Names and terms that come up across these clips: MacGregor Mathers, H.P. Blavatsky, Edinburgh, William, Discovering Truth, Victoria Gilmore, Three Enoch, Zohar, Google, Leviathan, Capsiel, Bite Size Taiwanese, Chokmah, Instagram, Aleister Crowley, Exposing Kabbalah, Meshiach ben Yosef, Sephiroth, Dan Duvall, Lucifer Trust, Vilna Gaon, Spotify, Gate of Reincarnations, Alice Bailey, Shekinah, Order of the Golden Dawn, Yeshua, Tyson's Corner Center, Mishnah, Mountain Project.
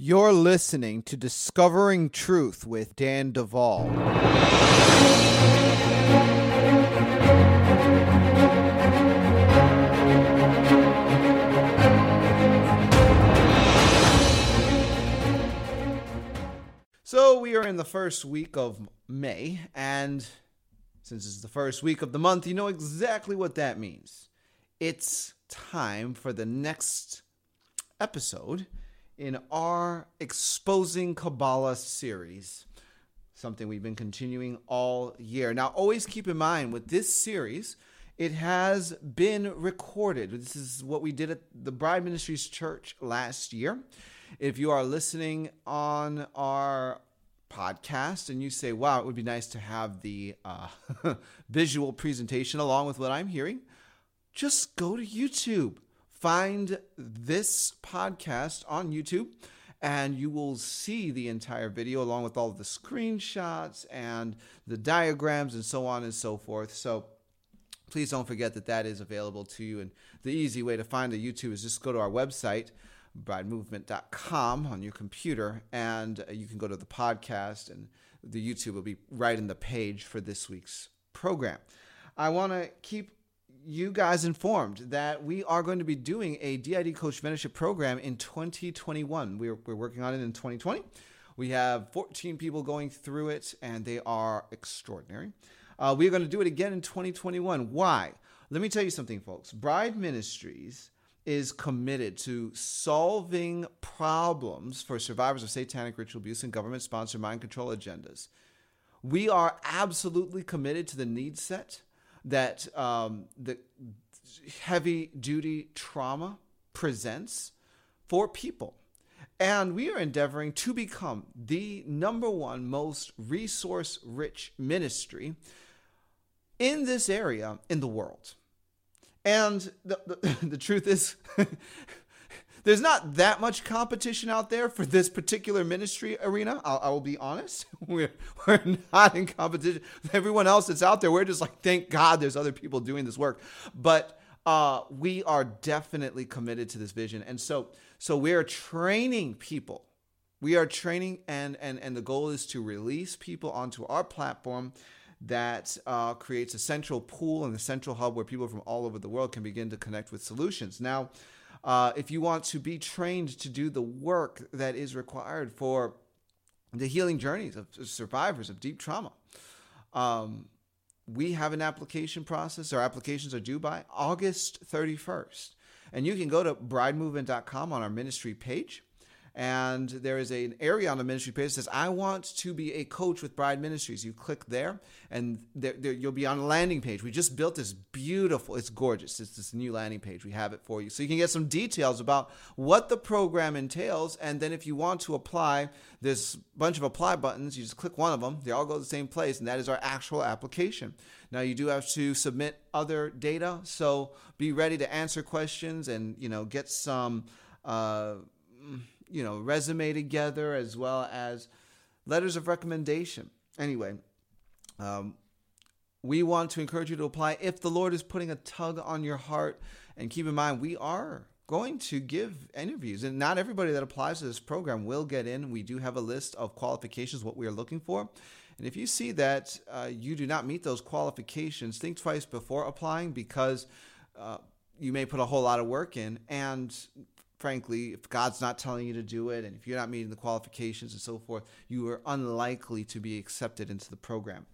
You're listening to Discovering Truth with Dan Duvall. So we are in the first week of May, and since it's the first week of the month, you know exactly what that means. It's time for the next episode in our Exposing Kabbalah series, something we've been continuing all year. Now, always keep in mind with this series, it has been recorded. This is what we did at the Bride Ministries Church last year. If you are listening on our podcast and you say, wow, it would be nice to have the visual presentation along with what I'm hearing, just go to YouTube. Find this podcast on YouTube, and you will see the entire video along with all of the screenshots and the diagrams and so on and so forth. So please don't forget that that is available to you. And the easy way to find a YouTube is just go to our website, BrideMovement.com, on your computer, and you can go to the podcast, and the YouTube will be right in the page for this week's program. I want to keep you guys informed that we are going to be doing a DID Coach Mentorship program in 2021. We're working on it in 2020. We have 14 people going through it, and they are extraordinary. We're going to do it again in 2021. Why? Let me tell you something, folks. Bride Ministries is committed to solving problems for survivors of satanic ritual abuse and government-sponsored mind control agendas. We are absolutely committed to the need set that the heavy-duty trauma presents for people. And we are endeavoring to become the number one most resource-rich ministry in this area in the world. And the truth is, there's not that much competition out there for this particular ministry arena. I will be honest. We're not in competition with everyone else that's out there. We're just like, thank God there's other people doing this work. But we are definitely committed to this vision. And so we are training people. We are training, and the goal is to release people onto our platform that creates a central pool and a central hub where people from all over the world can begin to connect with solutions. Now, if you want to be trained to do the work that is required for the healing journeys of survivors of deep trauma, we have an application process. Our applications are due by August 31st. And you can go to BrideMovement.com on our ministry page. And there is an area on the ministry page that says, I want to be a coach with Bride Ministries. You click there, and there you'll be on a landing page. We just built this beautiful, it's gorgeous. It's this new landing page. We have it for you. So you can get some details about what the program entails. And then if you want to apply, there's a bunch of apply buttons. You just click one of them. They all go to the same place, and that is our actual application. Now, you do have to submit other data. So be ready to answer questions and, get some resume together, as well as letters of recommendation. Anyway, we want to encourage you to apply if the Lord is putting a tug on your heart. And keep in mind, we are going to give interviews, and not everybody that applies to this program will get in. We do have a list of qualifications, what we are looking for. And if you see that you do not meet those qualifications, think twice before applying, because you may put a whole lot of work in, and frankly, if God's not telling you to do it, and if you're not meeting the qualifications and so forth, you are unlikely to be accepted into the program.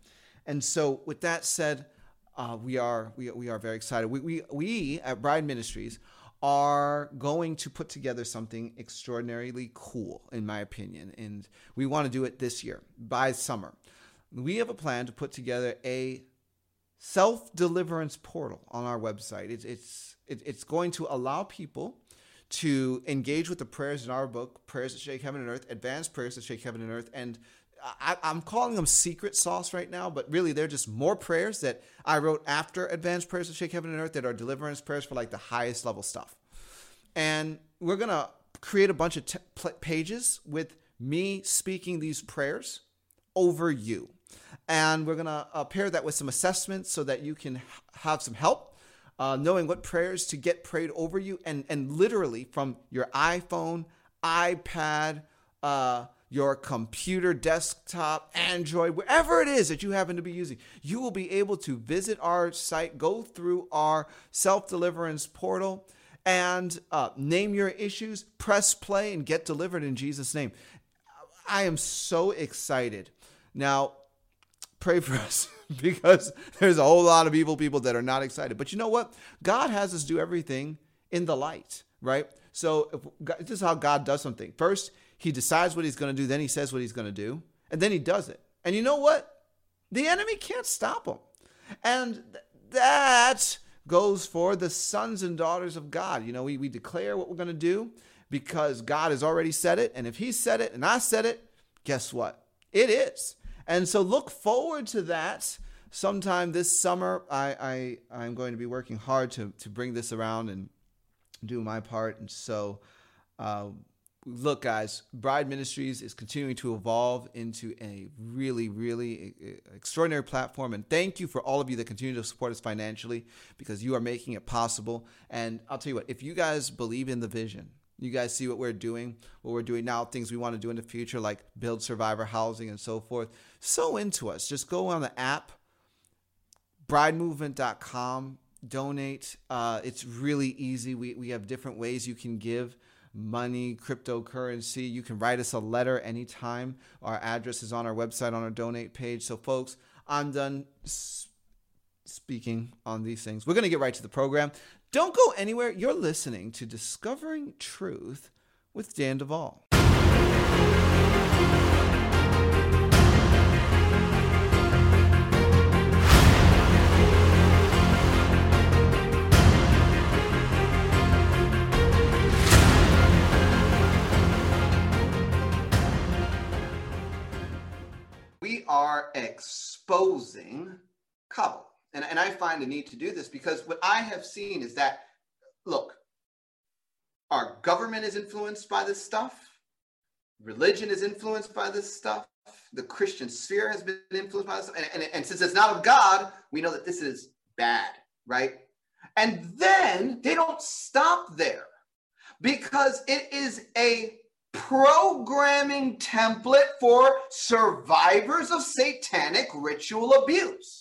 And so, with that said, we are very excited. We at Bride Ministries are going to put together something extraordinarily cool, in my opinion, and we want to do it this year by summer. We have a plan to put together a self-deliverance portal on our website. It's going to allow people to engage with the prayers in our book, Prayers that Shake Heaven and Earth, Advanced Prayers that Shake Heaven and Earth. And I'm calling them secret sauce right now, but really they're just more prayers that I wrote after Advanced Prayers that Shake Heaven and Earth that are deliverance prayers for like the highest level stuff. And we're going to create a bunch of pages with me speaking these prayers over you. And we're going to pair that with some assessments so that you can have some help knowing what prayers to get prayed over you, and literally from your iPhone, iPad, your computer, desktop, Android, wherever it is that you happen to be using, you will be able to visit our site, go through our self-deliverance portal, and name your issues, press play, and get delivered in Jesus' name. I am so excited. Now, pray for us because there's a whole lot of evil people that are not excited. But you know what? God has us do everything in the light, right? So this is how God does something. First, he decides what he's going to do. Then he says what he's going to do. And then he does it. And you know what? The enemy can't stop him. And that goes for the sons and daughters of God. You know, we declare what we're going to do because God has already said it. And if he said it and I said it, guess what? It is. And so look forward to that sometime this summer. I'm going to be working hard to bring this around and do my part. And so look, guys, Bride Ministries is continuing to evolve into a really, really extraordinary platform. And thank you for all of you that continue to support us financially because you are making it possible. And I'll tell you what, if you guys believe in the vision, you guys see what we're doing now, things we want to do in the future, like build survivor housing and so forth. So into us. Just go on the app, BrideMovement.com, donate. It's really easy. We have different ways you can give money, cryptocurrency. You can write us a letter anytime. Our address is on our website, on our donate page. So folks, I'm done speaking on these things. We're going to get right to the program. Don't go anywhere. You're listening to Discovering Truth with Dan Duvall. We are exposing Kabbalah. And I find a need to do this because what I have seen is that, look, our government is influenced by this stuff. Religion is influenced by this stuff. The Christian sphere has been influenced by this stuff. And since it's not of God, we know that this is bad, right? And then they don't stop there because it is a programming template for survivors of satanic ritual abuse.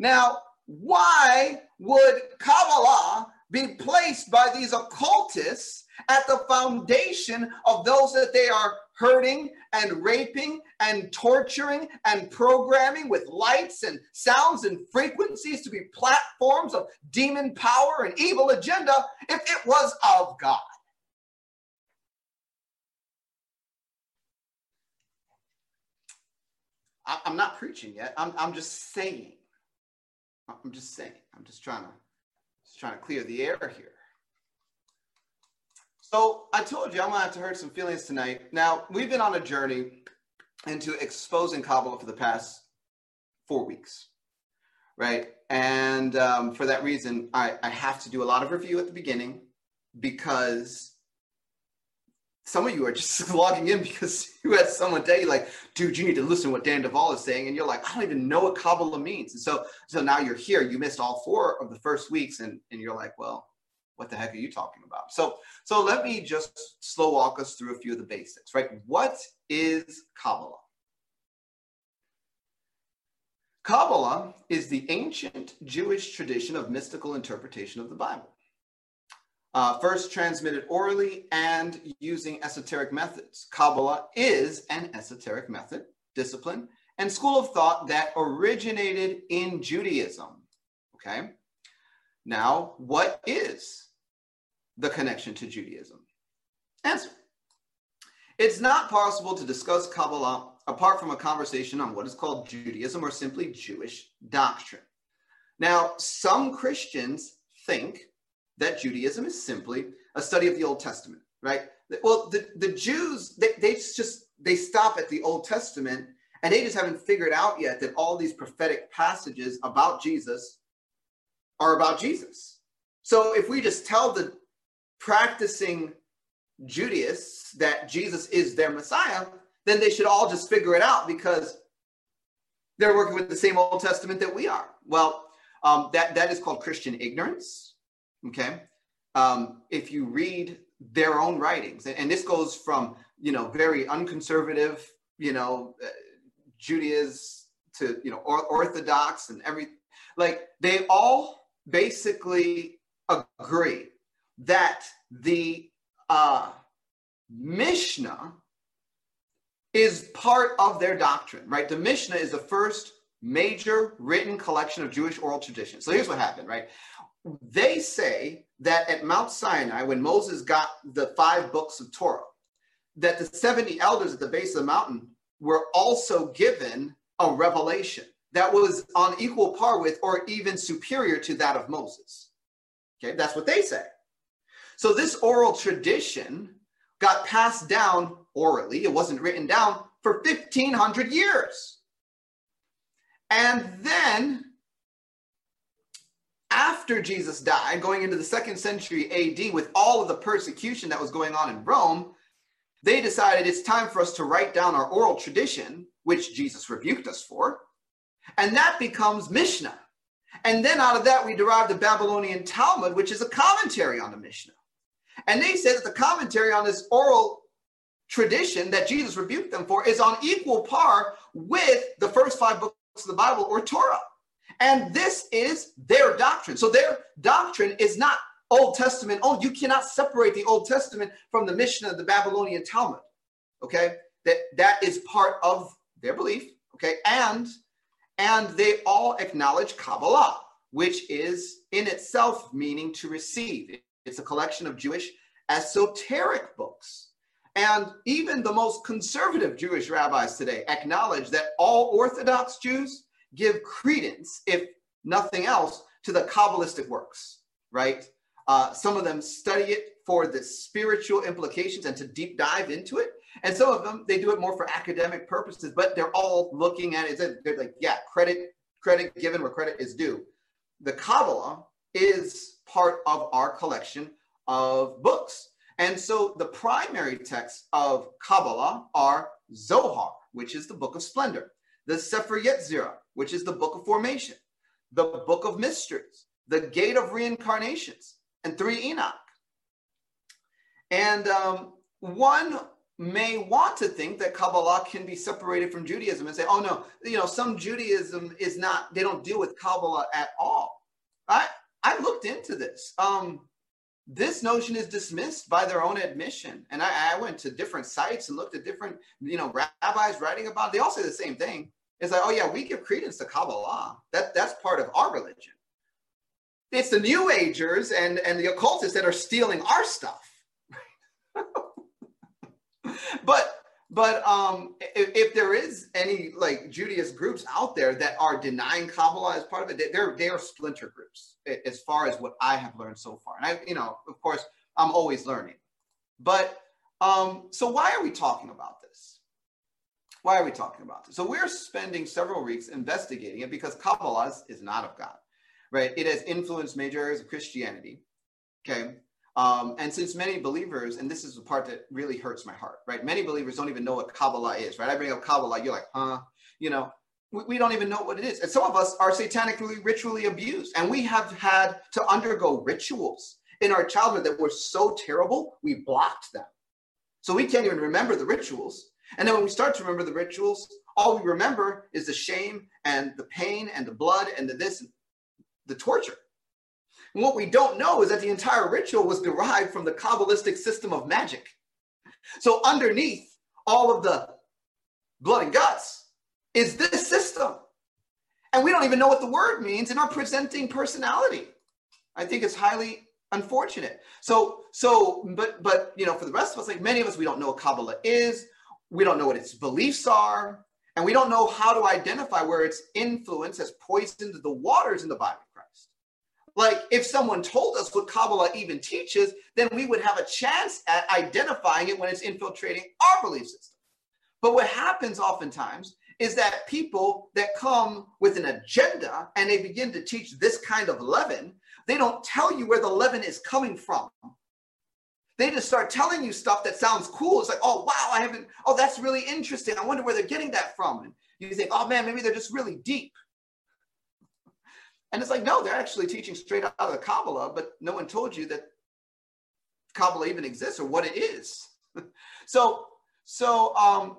Now, why would Kabbalah be placed by these occultists at the foundation of those that they are hurting and raping and torturing and programming with lights and sounds and frequencies to be platforms of demon power and evil agenda if it was of God? I'm not preaching yet. I'm just saying. I'm just trying to clear the air here. So I told you I'm going to have to hurt some feelings tonight. Now, we've been on a journey into exposing Kabbalah for the past 4 weeks, right? And for that reason, I have to do a lot of review at the beginning because some of you are just logging in because you had someone tell you, like, dude, you need to listen to what Dan Duvall is saying. And you're like, I don't even know what Kabbalah means. And so now you're here. You missed all 4 of the first weeks. And you're like, well, what the heck are you talking about? So let me just slow walk us through a few of the basics, right? What is Kabbalah? Kabbalah is the ancient Jewish tradition of mystical interpretation of the Bible. First transmitted orally and using esoteric methods. Kabbalah is an esoteric method, discipline, and school of thought that originated in Judaism. Okay? Now, what is the connection to Judaism? Answer. It's not possible to discuss Kabbalah apart from a conversation on what is called Judaism or simply Jewish doctrine. Now, some Christians think that Judaism is simply a study of the Old Testament, right? Well, the Jews, they stop at the Old Testament and they just haven't figured out yet that all these prophetic passages about Jesus are about Jesus. So if we just tell the practicing Judaists that Jesus is their Messiah, then they should all just figure it out because they're working with the same Old Testament that we are. Well, that is called Christian ignorance. Okay, if you read their own writings, and this goes from you know, very unconservative, you know, Judaism to, you know, Orthodox and every, like, they all basically agree that the Mishnah is part of their doctrine, right? The Mishnah is the first major written collection of Jewish oral tradition. So here's what happened, right? They say that at Mount Sinai, when Moses got the 5 books of Torah, that the 70 elders at the base of the mountain were also given a revelation that was on equal par with or even superior to that of Moses. Okay, that's what they say. So this oral tradition got passed down orally, it wasn't written down, for 1,500 years. And then, after Jesus died, going into the 2nd century AD, with all of the persecution that was going on in Rome, they decided it's time for us to write down our oral tradition, which Jesus rebuked us for, and that becomes Mishnah. And then out of that, we derive the Babylonian Talmud, which is a commentary on the Mishnah. And they said that the commentary on this oral tradition that Jesus rebuked them for is on equal par with the first 5 books of the Bible, or Torah. And this is their doctrine. So their doctrine is not Old Testament. Oh, you cannot separate the Old Testament from the Mishnah of the Babylonian Talmud. Okay, that is part of their belief. Okay, and they all acknowledge Kabbalah, which is in itself meaning to receive. It's a collection of Jewish esoteric books. And even the most conservative Jewish rabbis today acknowledge that all Orthodox Jews give credence, if nothing else, to the Kabbalistic works, right? Some of them study it for the spiritual implications and to deep dive into it. And some of them, they do it more for academic purposes, but they're all looking at it. They're like, yeah, credit given where credit is due. The Kabbalah is part of our collection of books. And so the primary texts of Kabbalah are Zohar, which is the Book of Splendor, the Sefer Yetzirah, which is the Book of Formation, the Book of Mysteries, the Gate of Reincarnations, and 3 Enoch. And one may want to think that Kabbalah can be separated from Judaism and say, oh no, you know, some Judaism is not, they don't deal with Kabbalah at all. I looked into this. This notion is dismissed by their own admission. And I went to different sites and looked at different, you know, rabbis writing about it. They all say the same thing. It's like, oh yeah, we give credence to Kabbalah. That's part of our religion. It's the New Agers and the occultists that are stealing our stuff. But if there is any like Judaist groups out there that are denying Kabbalah as part of it, they are splinter groups as far as what I have learned so far. And I, you know, of course, I'm always learning. But so why are we talking about this? Why are we talking about this? So we're spending several weeks investigating it because Kabbalah is not of God, right? It has influenced major areas of Christianity, okay? And since many believers, and this is the part that really hurts my heart, right? Many believers don't even know what Kabbalah is, right? I bring up Kabbalah, you're like, huh? You know, we don't even know what it is. And some of us are satanically, ritually abused, and we have had to undergo rituals in our childhood that were so terrible, we blocked them. So we can't even remember the rituals. And then when we start to remember the rituals, all we remember is the shame and the pain and the blood and the this, the torture. And what we don't know is that the entire ritual was derived from the Kabbalistic system of magic. So underneath all of the blood and guts is this system. And we don't even know what the word means in our presenting personality. I think it's highly unfortunate. But you know, for the rest of us, like many of us, we don't know what Kabbalah is. We don't know what its beliefs are. And we don't know how to identify where its influence has poisoned the waters in the Bible. Like, if someone told us what Kabbalah even teaches, then we would have a chance at identifying it when it's infiltrating our belief system. But what happens oftentimes is that people that come with an agenda and they begin to teach this kind of leaven, they don't tell you where the leaven is coming from. They just start telling you stuff that sounds cool. It's like, oh, wow, that's really interesting. I wonder where they're getting that from. And you think, oh, man, maybe they're just really deep. And it's like, no, they're actually teaching straight out of the Kabbalah, but no one told you that Kabbalah even exists or what it is. so, So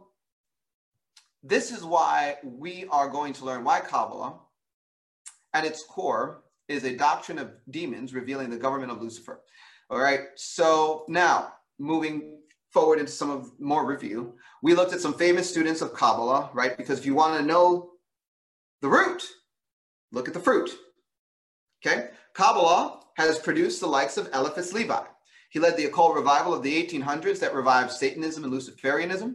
this is why we are going to learn why Kabbalah at its core is a doctrine of demons revealing the government of Lucifer. All right, so now moving forward into some of more review, we looked at some famous students of Kabbalah, right? Because if you want to know the root, look at the fruit, okay? Kabbalah has produced the likes of Eliphas Levi. He led the occult revival of the 1800s that revived Satanism and Luciferianism.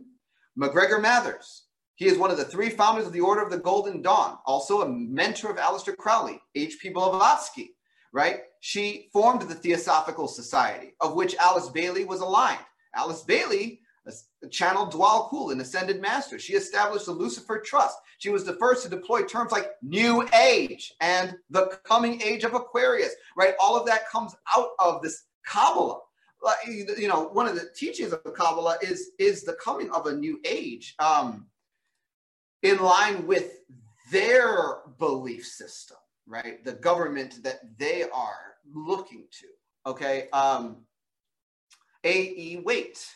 MacGregor Mathers, he is one of the three founders of the Order of the Golden Dawn, also a mentor of Aleister Crowley, H.P. Blavatsky, right? She formed the Theosophical Society, of which Alice Bailey was aligned. Alice Bailey channeled Dwal Kul, an ascended master. She established the Lucifer Trust. She was the first to deploy terms like New Age and the coming age of Aquarius, right? All of that comes out of this Kabbalah. You know, one of the teachings of Kabbalah is the coming of a new age in line with their belief system, right? The government that they are looking to, okay? A.E. Waite.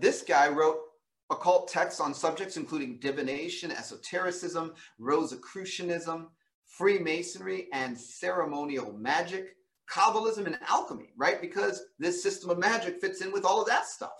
This guy wrote occult texts on subjects including divination, esotericism, Rosicrucianism, Freemasonry, and ceremonial magic, Kabbalism, and alchemy, right? Because this system of magic fits in with all of that stuff.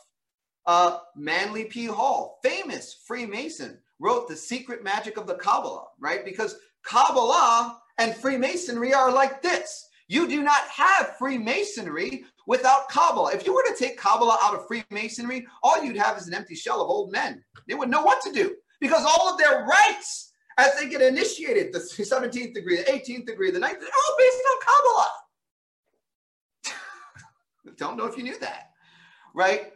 Manly P. Hall, famous Freemason, wrote The Secret Magic of the Kabbalah, right? Because Kabbalah and Freemasonry are like this. You do not have Freemasonry without Kabbalah. If you were to take Kabbalah out of Freemasonry, all you'd have is an empty shell of old men. They wouldn't know what to do because all of their rites, as they get initiated, the 17th degree, the 18th degree, the 9th, they're all based on Kabbalah. Don't know if you knew that, right?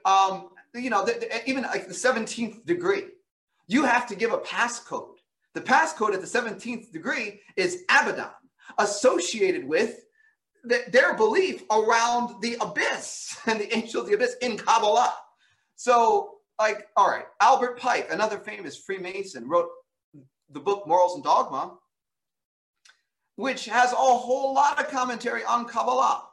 You know, even like the 17th degree, you have to give a passcode. The passcode at the 17th degree is Abaddon, associated with their belief around the abyss and the angel of the abyss in Kabbalah. So, like, all right, Albert Pike, another famous Freemason, wrote the book Morals and Dogma, which has a whole lot of commentary on Kabbalah.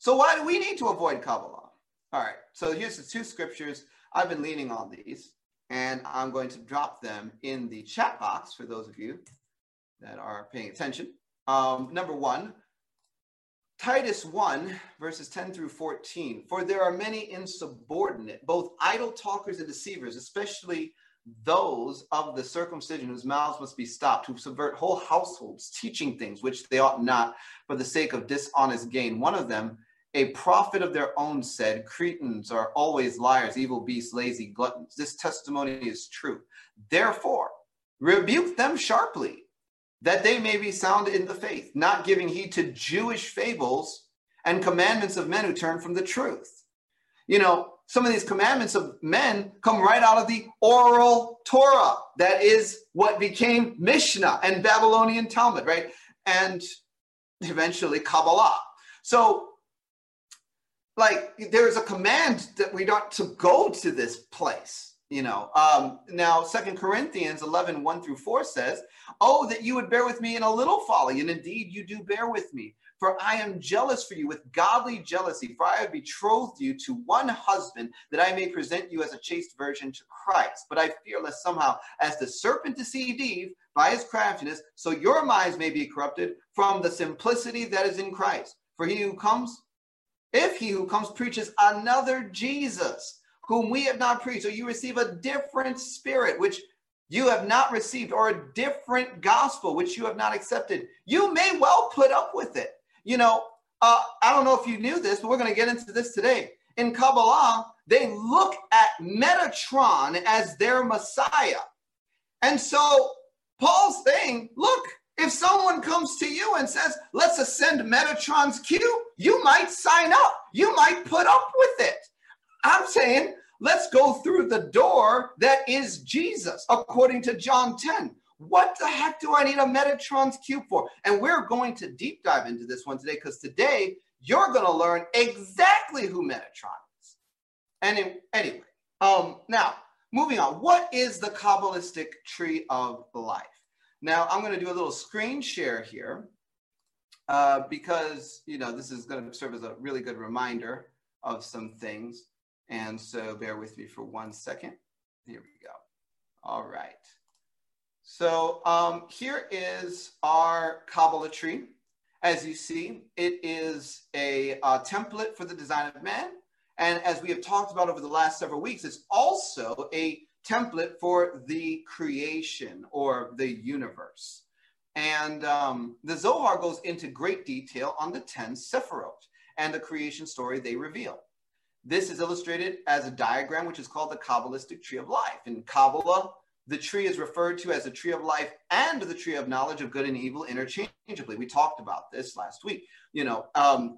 So why do we need to avoid Kabbalah? All right, so here's the two scriptures. I've been leaning on these, and I'm going to drop them in the chat box for those of you that are paying attention. Number one, Titus 1, verses 10 through 14. For there are many insubordinate, both idle talkers and deceivers, especially those of the circumcision whose mouths must be stopped, who subvert whole households, teaching things which they ought not for the sake of dishonest gain. One of them, a prophet of their own, said, Cretans are always liars, evil beasts, lazy gluttons. This testimony is true. Therefore, rebuke them sharply, that they may be sound in the faith, not giving heed to Jewish fables and commandments of men who turn from the truth. You know, some of these commandments of men come right out of the oral Torah. That is what became Mishnah and Babylonian Talmud, right? And eventually Kabbalah. So, like, there is a command that we don't to go to this place. You know, now 2 Corinthians 11, 1 through 4 says, oh, that you would bear with me in a little folly, and indeed you do bear with me. For I am jealous for you with godly jealousy, for I have betrothed you to one husband, that I may present you as a chaste virgin to Christ. But I fear lest somehow, as the serpent deceived Eve by his craftiness, so your minds may be corrupted from the simplicity that is in Christ. For he who comes, if he who comes preaches another Jesus, whom we have not preached, or you receive a different spirit, which you have not received, or a different gospel, which you have not accepted, you may well put up with it. You know, I don't know if you knew this, but we're going to get into this today. In Kabbalah, they look at Metatron as their Messiah. And so Paul's saying, look, if someone comes to you and says, let's ascend Metatron's queue, you might sign up. You might put up with it. I'm saying, let's go through the door that is Jesus, according to John 10. What the heck do I need a Metatron's cube for? And we're going to deep dive into this one today, because today you're going to learn exactly who Metatron is. And anyway, now, moving on. What is the Kabbalistic tree of life? Now, I'm going to do a little screen share here because, you know, this is going to serve as a really good reminder of some things. And so bear with me for 1 second. Here we go. All right. So here is our Kabbalah tree. As you see, it is a template for the design of man. And as we have talked about over the last several weeks, it's also a template for the creation or the universe. And the Zohar goes into great detail on the 10 Sephiroth and the creation story they reveal. This is illustrated as a diagram, which is called the Kabbalistic Tree of Life. In Kabbalah, the tree is referred to as the Tree of Life and the Tree of Knowledge of Good and Evil interchangeably. We talked about this last week. You know,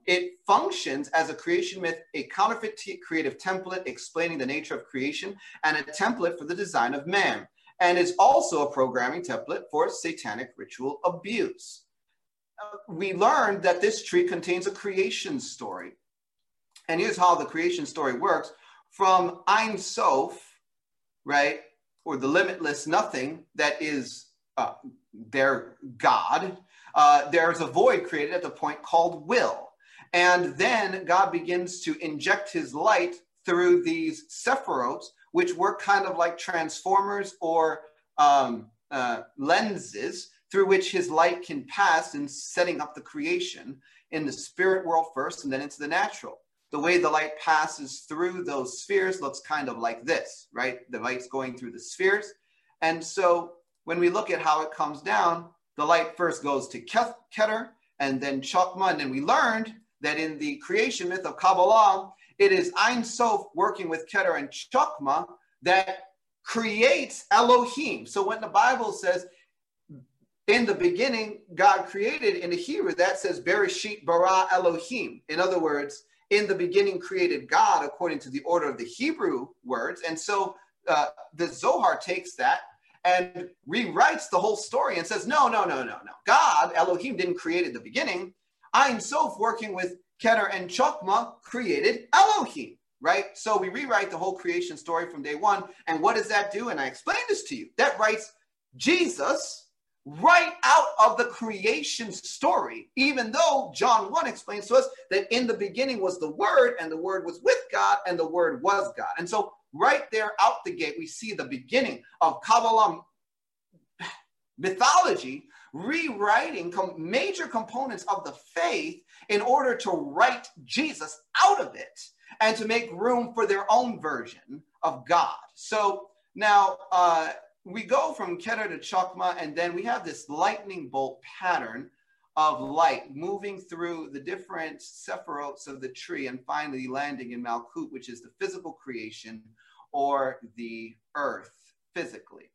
it functions as a creation myth, a counterfeit creative template explaining the nature of creation, and a template for the design of man, and is also a programming template for satanic ritual abuse. We learned that this tree contains a creation story. And here's how the creation story works. From Ein Sof, right, or the limitless nothing that is their God, there's a void created at the point called will. And then God begins to inject his light through these Sephiroths, which were kind of like transformers or lenses through which his light can pass in setting up the creation in the spirit world first and then into the natural. The way the light passes through those spheres looks kind of like this, right? The light's going through the spheres. And so when we look at how it comes down, the light first goes to Keter and then Chokmah. And then we learned that in the creation myth of Kabbalah, it is Ein Sof working with Keter and Chokmah that creates Elohim. So when the Bible says, in the beginning, God created, in the Hebrew, that says Bereshit bara Elohim. In other words, in the beginning created God according to the order of the Hebrew words. And so the Zohar takes that and rewrites the whole story and says, no. God, Elohim, didn't create at the beginning. Ein Sof working with Keter and Chokmah created Elohim, right? So we rewrite the whole creation story from day one. And what does that do? And I explained this to you. That writes Jesus right out of the creation story, even though John 1 explains to us that in the beginning was the Word, and the Word was with God, and the Word was God. And so right there out the gate, we see the beginning of Kabbalah mythology rewriting major components of the faith in order to write Jesus out of it and to make room for their own version of God. So now, we go from Keter to Chokmah, and then we have this lightning bolt pattern of light moving through the different Sephiroths of the tree and finally landing in Malkut, which is the physical creation or the earth physically.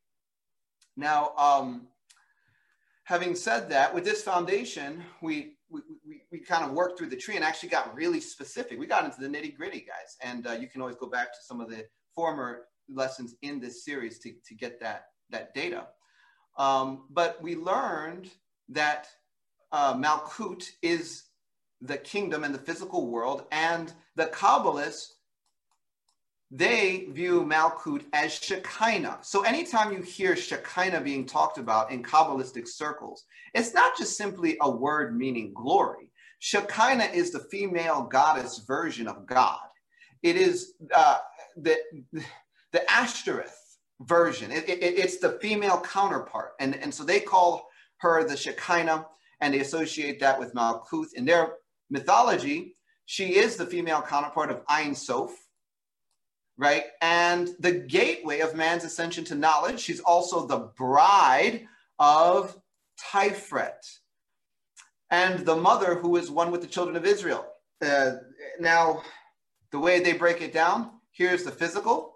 Now, having said that, with this foundation, we kind of worked through the tree and actually got really specific. We got into the nitty-gritty, guys, and you can always go back to some of the former lessons in this series to get that data. But we learned that Malkut is the kingdom and the physical world, and the Kabbalists, they view Malkut as Shekinah. So anytime you hear Shekinah being talked about in Kabbalistic circles, it's not just simply a word meaning glory. Shekinah is the female goddess version of God. It is the Ashtoreth version. It's the female counterpart. And so they call her the Shekinah, and they associate that with Malkuth. In their mythology, she is the female counterpart of Ein Sof, right? And the gateway of man's ascension to knowledge. She's also the bride of Tiferet, and the mother who is one with the children of Israel. Now, the way they break it down, here's the physical,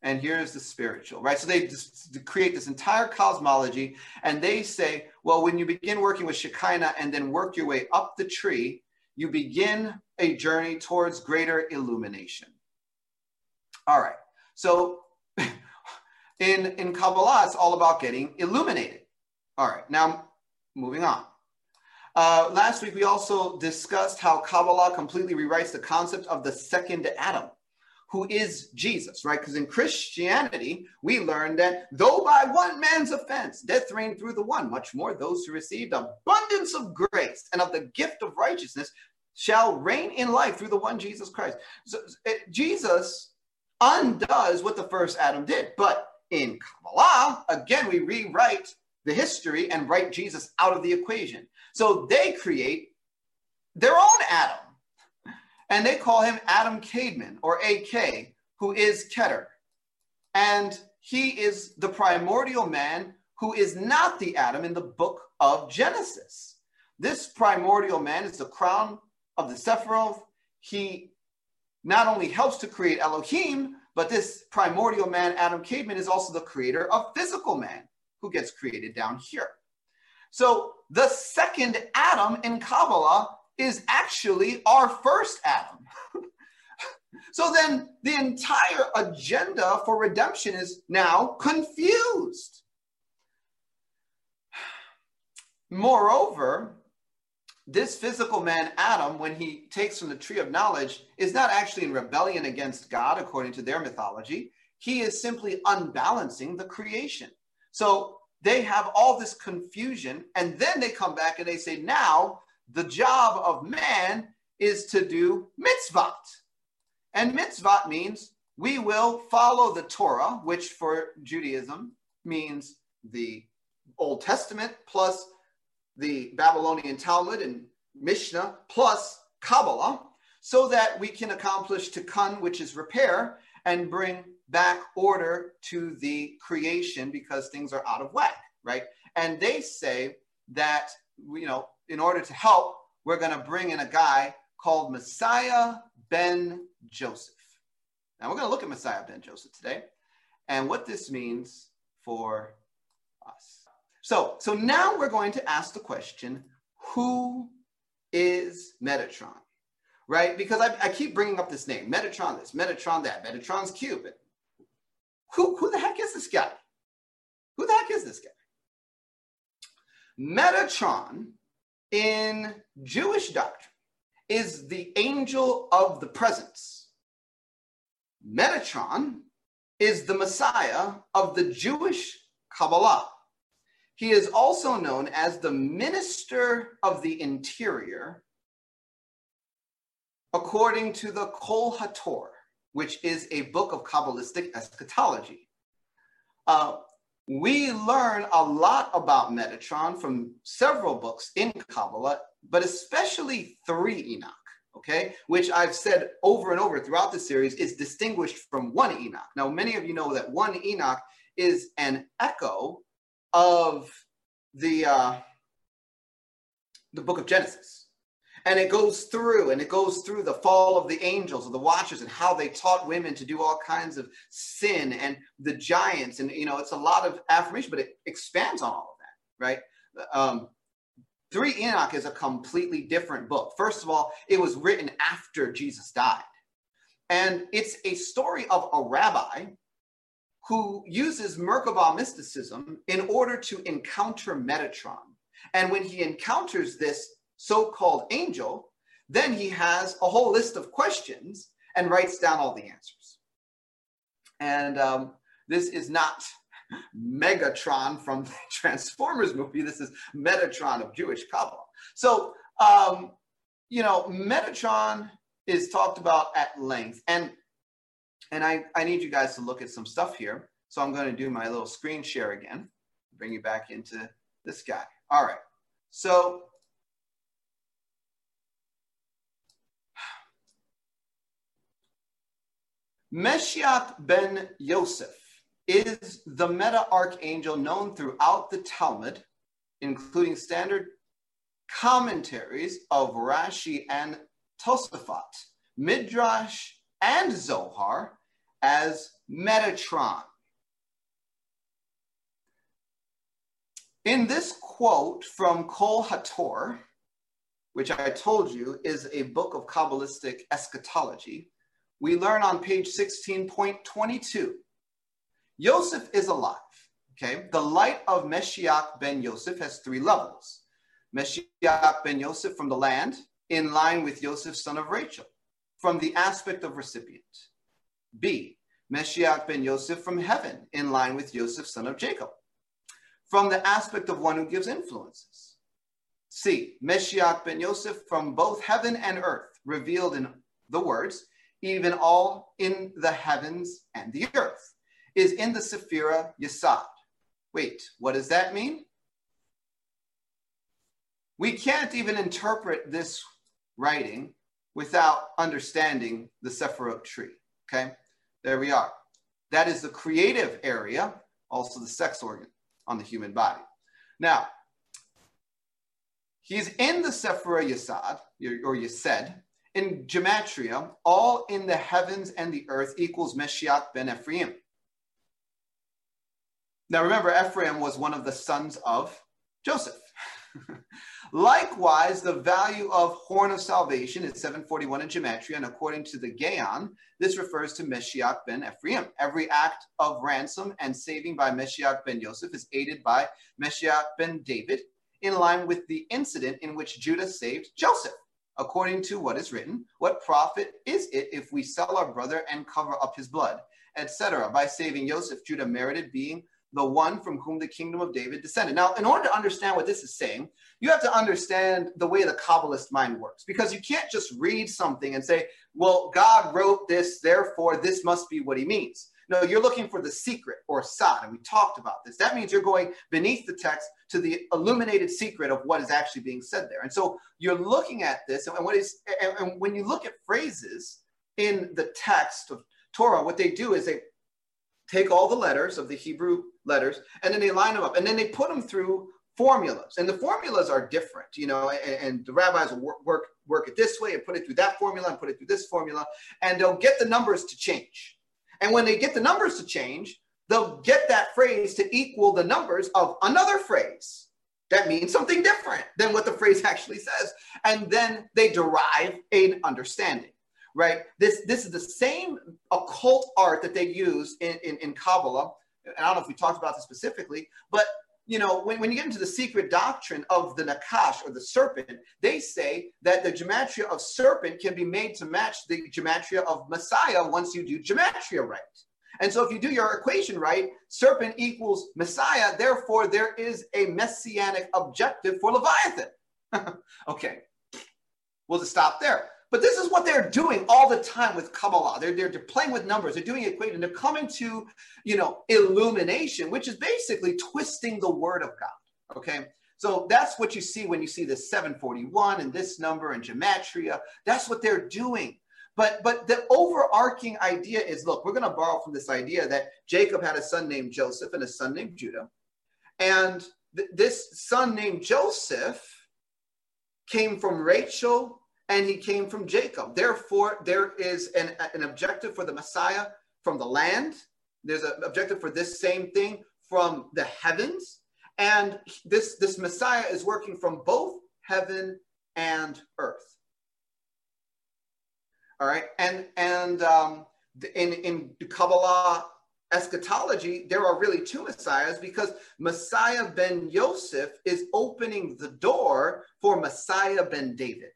and here's the spiritual, right? So they just create this entire cosmology, and they say, well, when you begin working with Shekinah and then work your way up the tree, you begin a journey towards greater illumination. All right, so in Kabbalah, it's all about getting illuminated. All right, now moving on. Last week, we also discussed how Kabbalah completely rewrites the concept of the second Adam, who is Jesus, right? Because in Christianity, we learn that though by one man's offense, death reigned through the one, much more those who received abundance of grace and of the gift of righteousness shall reign in life through the one Jesus Christ. So, Jesus undoes what the first Adam did. But in Kabbalah, again, we rewrite the history and write Jesus out of the equation. So they create their own Adam. And they call him Adam Kadmon, or AK, who is Keter. And he is the primordial man who is not the Adam in the book of Genesis. This primordial man is the crown of the Sephiroth. He not only helps to create Elohim, but this primordial man, Adam Kadmon, is also the creator of physical man, who gets created down here. So the second Adam in Kabbalah is actually our first Adam. So then the entire agenda for redemption is now confused. Moreover, this physical man, Adam, when he takes from the tree of knowledge, is not actually in rebellion against God, according to their mythology. He is simply unbalancing the creation. So they have all this confusion, and then they come back and they say, now the job of man is to do mitzvot. And mitzvot means we will follow the Torah, which for Judaism means the Old Testament plus the Babylonian Talmud and Mishnah plus Kabbalah, so that we can accomplish tikkun, which is repair, and bring back order to the creation because things are out of whack, right? And they say that, you know, in order to help, we're going to bring in a guy called Meshiach ben Yosef. Now, we're going to look at Meshiach ben Yosef today and what this means for us. So now we're going to ask the question, who is Metatron, right? Because I keep bringing up this name, Metatron this, Metatron that, Metatron's cube. Who the heck is this guy? Who the heck is this guy? Metatron in Jewish doctrine is the angel of the presence. Metatron is the Messiah of the Jewish Kabbalah. He is also known as the minister of the interior, according to the Kol Hator, which is a book of Kabbalistic eschatology. We learn a lot about Metatron from several books in Kabbalah, but especially Three Enoch, okay? Which I've said over and over throughout the series is distinguished from One Enoch. Now, many of you know that One Enoch is an echo of the book of Genesis. And it goes through, the fall of the angels or the watchers and how they taught women to do all kinds of sin and the giants. And, you know, it's a lot of affirmation, but it expands on all of that, right? Three Enoch is a completely different book. First of all, it was written after Jesus died. And it's a story of a rabbi who uses Merkabah mysticism in order to encounter Metatron. And when he encounters this so-called angel, then he has a whole list of questions and writes down all the answers. And this is not Megatron from the Transformers movie. This is Metatron of Jewish Kabbalah. So, you know, Metatron is talked about at length. And I need you guys to look at some stuff here. So I'm going to do my little screen share again, bring you back into this guy. All right. So Meshiach ben Yosef is the meta-archangel known throughout the Talmud, including standard commentaries of Rashi and Tosafot, Midrash, and Zohar as Metatron. In this quote from Kol Hator, which I told you is a book of Kabbalistic eschatology, we learn on page 16.22, Yosef is alive, okay? The light of Meshiach ben Yosef has three levels. Meshiach ben Yosef from the land, in line with Yosef, son of Rachel, from the aspect of recipient. B, Meshiach ben Yosef from heaven, in line with Yosef, son of Jacob, from the aspect of one who gives influences. C, Meshiach ben Yosef from both heaven and earth, revealed in the words, even all in the heavens and the earth, is in the Sephira Yesod. Wait, what does that mean? We can't even interpret this writing without understanding the Sephiroth tree, okay? There we are. That is the creative area, also the sex organ on the human body. Now, he's in the Sephirah Yesod, or Yesed, in Gematria, all in the heavens and the earth equals Meshiach ben Ephraim. Now remember, Ephraim was one of the sons of Joseph. Likewise, the value of horn of salvation is 741 in Gematria, and according to the Gaon, this refers to Meshiach ben Ephraim. Every act of ransom and saving by Meshiach ben Yosef is aided by Meshiach ben David, in line with the incident in which Judah saved Joseph. According to what is written, what profit is it if we sell our brother and cover up his blood, etc.? By saving Joseph, Judah merited being the one from whom the kingdom of David descended. Now, in order to understand what this is saying, you have to understand the way the Kabbalist mind works, because you can't just read something and say, well, God wrote this, therefore this must be what he means. No, you're looking for the secret or sod, and we talked about this. That means you're going beneath the text to the illuminated secret of what is actually being said there. And so you're looking at this, and when you look at phrases in the text of Torah, what they do is they take all the letters of the Hebrew letters, and then they line them up, and then they put them through formulas. And the formulas are different, you know, and the rabbis will work it this way and put it through that formula and put it through this formula, and they'll get the numbers to change. And when they get the numbers to change, they'll get that phrase to equal the numbers of another phrase that means something different than what the phrase actually says. And then they derive an understanding, right? This is the same occult art that they use in Kabbalah. And I don't know if we talked about this specifically, but you know, when you get into the secret doctrine of the Nakash or the serpent, they say that the gematria of serpent can be made to match the gematria of Messiah once you do gematria right. And so if you do your equation right, serpent equals Messiah, therefore there is a messianic objective for Leviathan. Okay, we'll just stop there. But this is what they're doing all the time with Kabbalah. They're playing with numbers. They're doing equation. They're coming to, you know, illumination, which is basically twisting the word of God, okay? So that's what you see when you see this 741 and this number and Gematria. That's what they're doing. But the overarching idea is, look, we're going to borrow from this idea that Jacob had a son named Joseph and a son named Judah. And this son named Joseph came from Rachel, and he came from Jacob. Therefore, there is an objective for the Messiah from the land. There's an objective for this same thing from the heavens. And this Messiah is working from both heaven and earth. All right. And in Kabbalah eschatology, there are really two Messiahs, because Meshiach ben Yosef is opening the door for Meshiach ben David.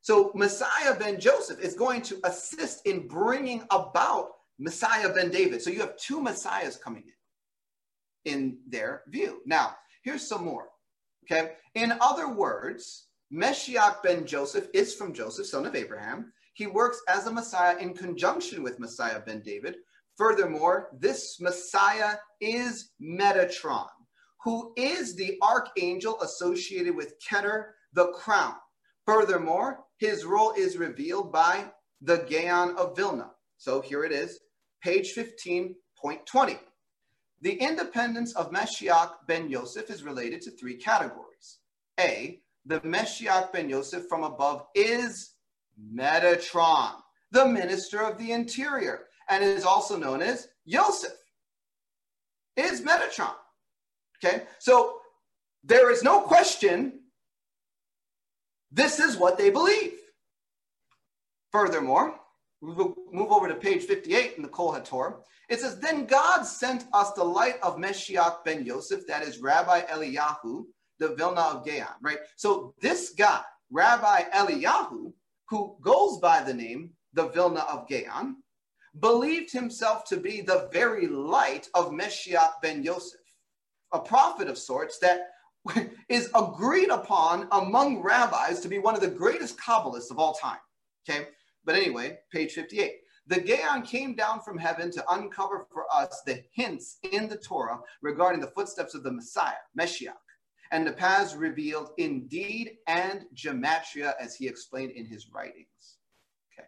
So Meshiach ben Yosef is going to assist in bringing about Meshiach ben David. So you have two Messiahs coming in their view. Now, here's some more, okay? In other words, Meshiach ben Yosef is from Joseph, son of Abraham. He works as a Messiah in conjunction with Meshiach ben David. Furthermore, this Messiah is Metatron, who is the archangel associated with Keter, the crown. Furthermore, his role is revealed by the Gaon of Vilna. So here it is, page 15.20. The independence of Meshiach ben Yosef is related to three categories. A, the Meshiach ben Yosef from above is Metatron, the minister of the interior, and is also known as Yosef, is Metatron. Okay, so there is no question this is what they believe. Furthermore, we will move over to page 58 in the Kol Hator. It says, then God sent us the light of Meshiach ben Yosef, that is Rabbi Eliyahu, the Vilna of Gaon, right? So this guy, Rabbi Eliyahu, who goes by the name, the Vilna of Gaon, believed himself to be the very light of Meshiach ben Yosef, a prophet of sorts that is agreed upon among rabbis to be one of the greatest Kabbalists of all time. Okay, but anyway, page 58. The Gaon came down from heaven to uncover for us the hints in the Torah regarding the footsteps of the Messiah, Meshiach, and the paths revealed in deed and Gematria as he explained in his writings. Okay.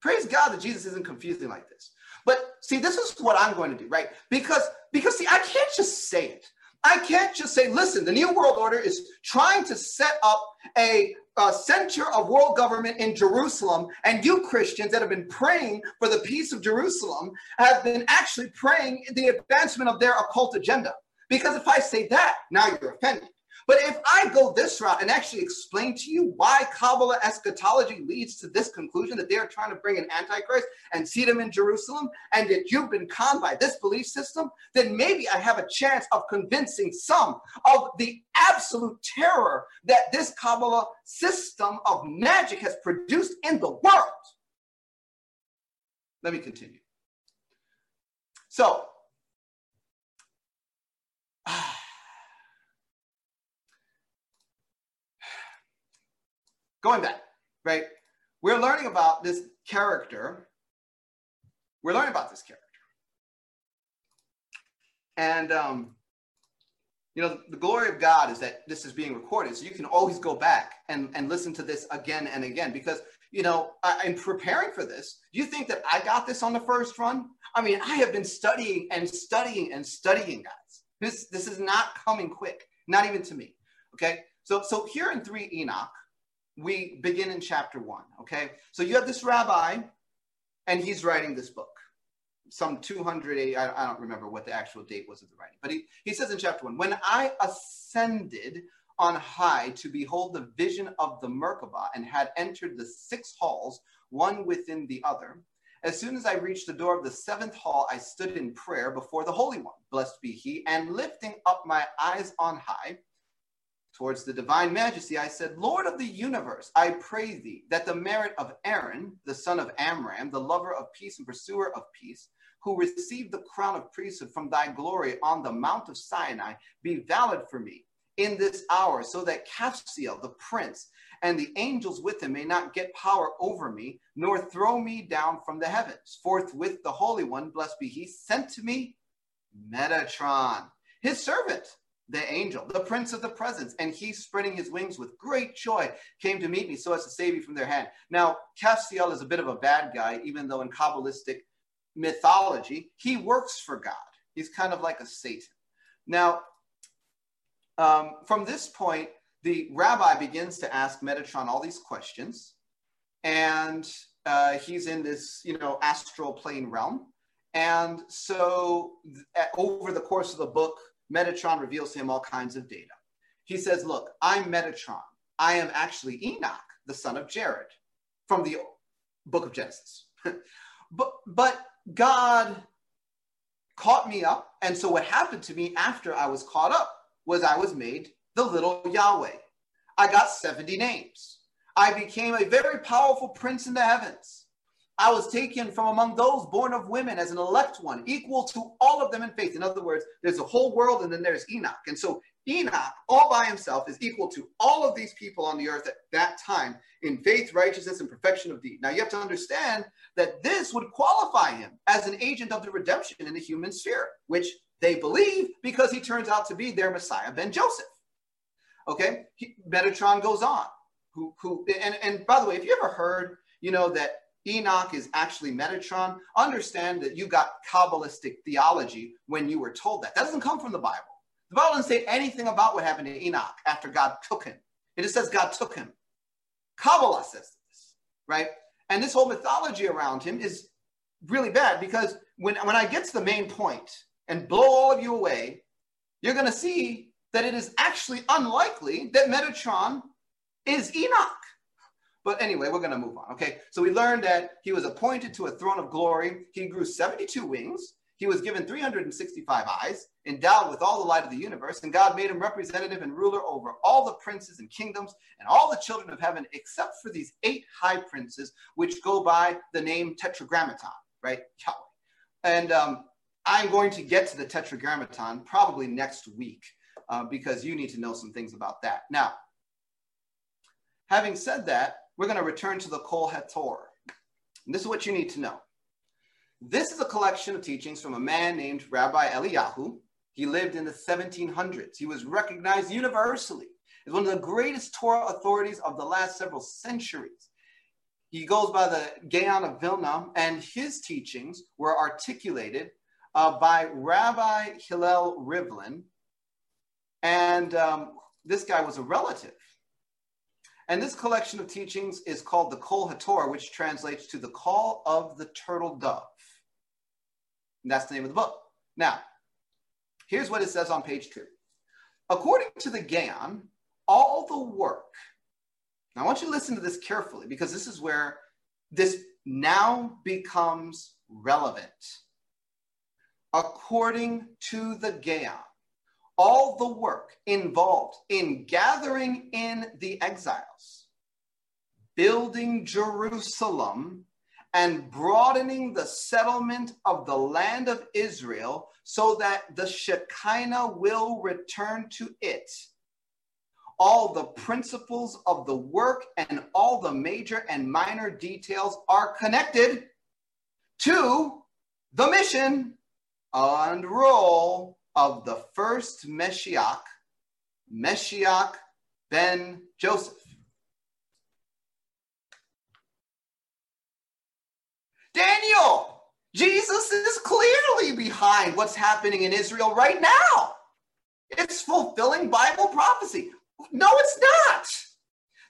Praise God that Jesus isn't confusing like this. But see, this is what I'm going to do, right? Because see, I can't just say it. I can't just say, listen, the New World Order is trying to set up a center of world government in Jerusalem, and you Christians that have been praying for the peace of Jerusalem have been actually praying the advancement of their occult agenda. Because if I say that, now you're offended. But if I go this route and actually explain to you why Kabbalah eschatology leads to this conclusion that they are trying to bring an antichrist and seat him in Jerusalem, and that you've been conned by this belief system, then maybe I have a chance of convincing some of the absolute terror that this Kabbalah system of magic has produced in the world. Let me continue. So, going back, right? We're learning about this character. We're learning about this character. And, you know, the glory of God is that this is being recorded. So you can always go back and listen to this again and again. Because, you know, in preparing for this, do you think that I got this on the first run? I mean, I have been studying and studying and studying, guys. This is not coming quick, not even to me, okay? So here in 3 Enoch, we begin in chapter 1, okay? So you have this rabbi, and he's writing this book. Some 280, I don't remember what the actual date was of the writing, but he says in chapter 1, when I ascended on high to behold the vision of the Merkabah and had entered the 6 halls, one within the other, as soon as I reached the door of the 7th hall, I stood in prayer before the Holy One, blessed be he, and lifting up my eyes on high, towards the divine majesty, I said, Lord of the universe, I pray thee that the merit of Aaron, the son of Amram, the lover of peace and pursuer of peace, who received the crown of priesthood from thy glory on the Mount of Sinai, be valid for me in this hour, so that Capsiel, the prince, and the angels with him may not get power over me, nor throw me down from the heavens. Forthwith the Holy One, blessed be he, sent to me Metatron, his servant, the angel, the prince of the presence, and he, spreading his wings with great joy, came to meet me so as to save me from their hand. Now, Capsiel is a bit of a bad guy, even though in Kabbalistic mythology, he works for God. He's kind of like a Satan. Now, from this point, the rabbi begins to ask Metatron all these questions, and he's in this, you know, astral plane realm. And so over the course of the book, Metatron reveals to him all kinds of data. He says, look, I'm Metatron. I am actually Enoch, the son of Jared, from the book of Genesis. but God caught me up. And so what happened to me after I was caught up was I was made the little Yahweh. I got 70 names. I became a very powerful prince in the heavens. I was taken from among those born of women as an elect one, equal to all of them in faith. In other words, there's a whole world and then there's Enoch. And so Enoch all by himself is equal to all of these people on the earth at that time in faith, righteousness, and perfection of deed. Now you have to understand that this would qualify him as an agent of the redemption in the human sphere, which they believe because he turns out to be their Meshiach ben Yosef. Okay, Metatron goes on. And by the way, if you ever heard, you know, that Enoch is actually Metatron, understand that you got Kabbalistic theology when you were told that. That doesn't come from the Bible. The Bible doesn't say anything about what happened to Enoch after God took him. It just says God took him. Kabbalah says this, right? And this whole mythology around him is really bad, because when I get to the main point and blow all of you away, you're going to see that it is actually unlikely that Metatron is Enoch. But anyway, we're going to move on, okay? So we learned that he was appointed to a throne of glory. He grew 72 wings. He was given 365 eyes, endowed with all the light of the universe, and God made him representative and ruler over all the princes and kingdoms and all the children of heaven, except for these 8 high princes, which go by the name Tetragrammaton, right? Yahweh. And I'm going to get to the Tetragrammaton probably next week because you need to know some things about that. Now, having said that, we're going to return to the Kol Hator. And this is what you need to know. This is a collection of teachings from a man named Rabbi Eliyahu. He lived in the 1700s. He was recognized universally as one of the greatest Torah authorities of the last several centuries. He goes by the Gaon of Vilna, and his teachings were articulated by Rabbi Hillel Rivlin. And this guy was a relative. And this collection of teachings is called the Kol Hator, which translates to the call of the turtle dove. And that's the name of the book. Now, here's what it says on page 2. According to the Gaon, all the work. Now, I want you to listen to this carefully, because this is where this now becomes relevant. According to the Gaon, all the work involved in gathering in the exiles, building Jerusalem, and broadening the settlement of the land of Israel so that the Shekinah will return to it. All the principles of the work and all the major and minor details are connected to the mission and role of the first Meshiach, Meshiach ben Yosef. Daniel, Jesus is clearly behind what's happening in Israel right now. It's fulfilling Bible prophecy. No, it's not.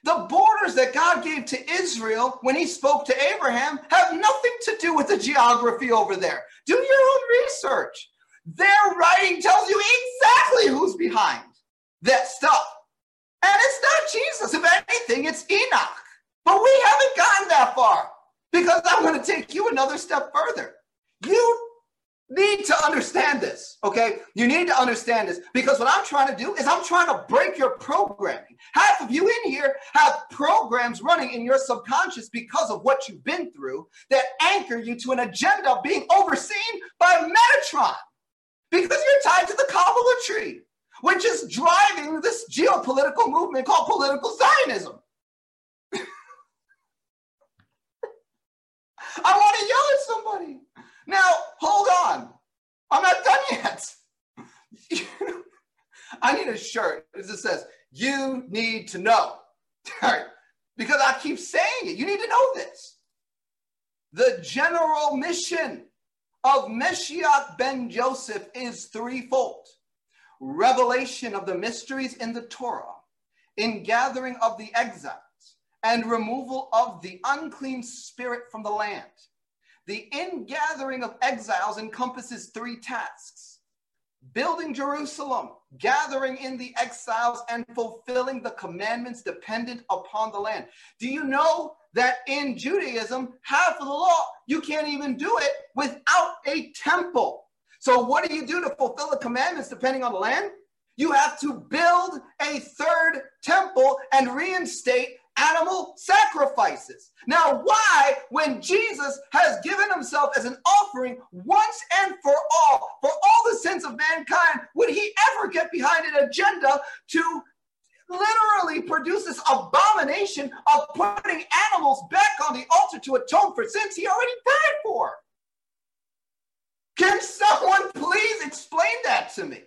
The borders that God gave to Israel when he spoke to Abraham have nothing to do with the geography over there. Do your own research. Their writing tells you exactly who's behind that stuff. And it's not Jesus. If anything, it's Enoch. But we haven't gotten that far, because I'm going to take you another step further. You need to understand this, okay? You need to understand this, because what I'm trying to do is I'm trying to break your programming. Half of you in here have programs running in your subconscious because of what you've been through that anchor you to an agenda being overseen by Metatron. Because you're tied to the Kabbalah tree, which is driving this geopolitical movement called political Zionism. I want to yell at somebody. Now, hold on. I'm not done yet. I need a shirt that says, "You need to know." All right. Because I keep saying it. You need to know this. The general mission of Meshiach ben Yosef is threefold: revelation of the mysteries in the Torah, in gathering of the exiles, and removal of the unclean spirit from the land. The ingathering of exiles encompasses three tasks: building Jerusalem, gathering in the exiles, and fulfilling the commandments dependent upon the land. Do you know that in Judaism, half of the law, you can't even do it without a temple? So what do you do to fulfill the commandments depending on the land? You have to build a third temple and reinstate animal sacrifices. Now, why, when Jesus has given himself as an offering once and for all the sins of mankind, would he ever get behind an agenda to literally produce this abomination of putting animals back on the altar to atone for sins he already died for? Can someone please explain that to me?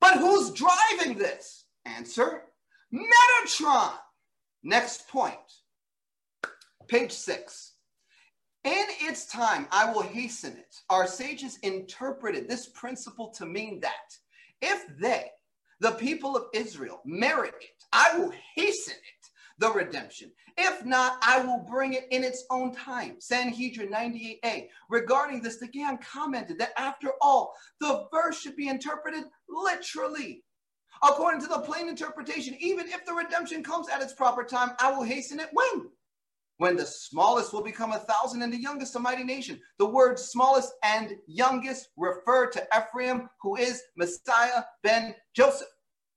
But who's driving this? Answer: Metatron. Next point, page 6. In its time, I will hasten it. Our sages interpreted this principle to mean that if they, the people of Israel, merit it, I will hasten it, the redemption. If not, I will bring it in its own time. Sanhedrin 98a. Regarding this, the Gaon commented that after all, the verse should be interpreted literally. According to the plain interpretation, even if the redemption comes at its proper time, I will hasten it when? When the smallest will become 1,000 and the youngest a mighty nation. The words smallest and youngest refer to Ephraim, who is Messiah ben Joseph.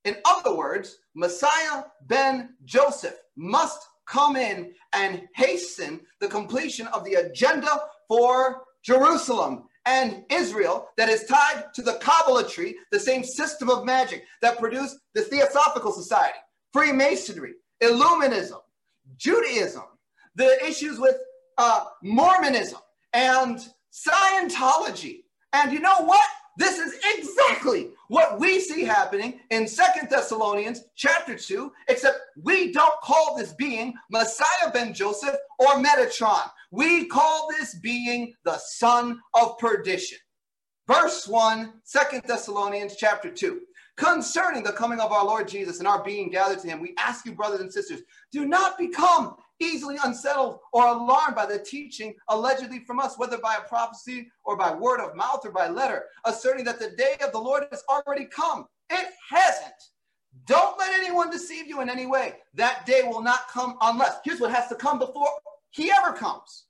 In other words, Messiah ben Joseph must come in and hasten the completion of the agenda for Jerusalem. and Israel that is tied to the Kabbalah tree, the same system of magic that produced the Theosophical Society, Freemasonry, Illuminism, Judaism, the issues with Mormonism and Scientology. And you know what? This is exactly what we see happening in 2 Thessalonians chapter 2, except we don't call this being Meshiach ben Yosef or Metatron. We call this being the son of perdition. Verse 1, 2 Thessalonians chapter 2. Concerning the coming of our Lord Jesus and our being gathered to him, we ask you, brothers and sisters, do not become easily unsettled or alarmed by the teaching allegedly from us, whether by a prophecy or by word of mouth or by letter, asserting that the day of the Lord has already come. It hasn't. Don't let anyone deceive you in any way. That day will not come unless, here's what has to come before he ever comes.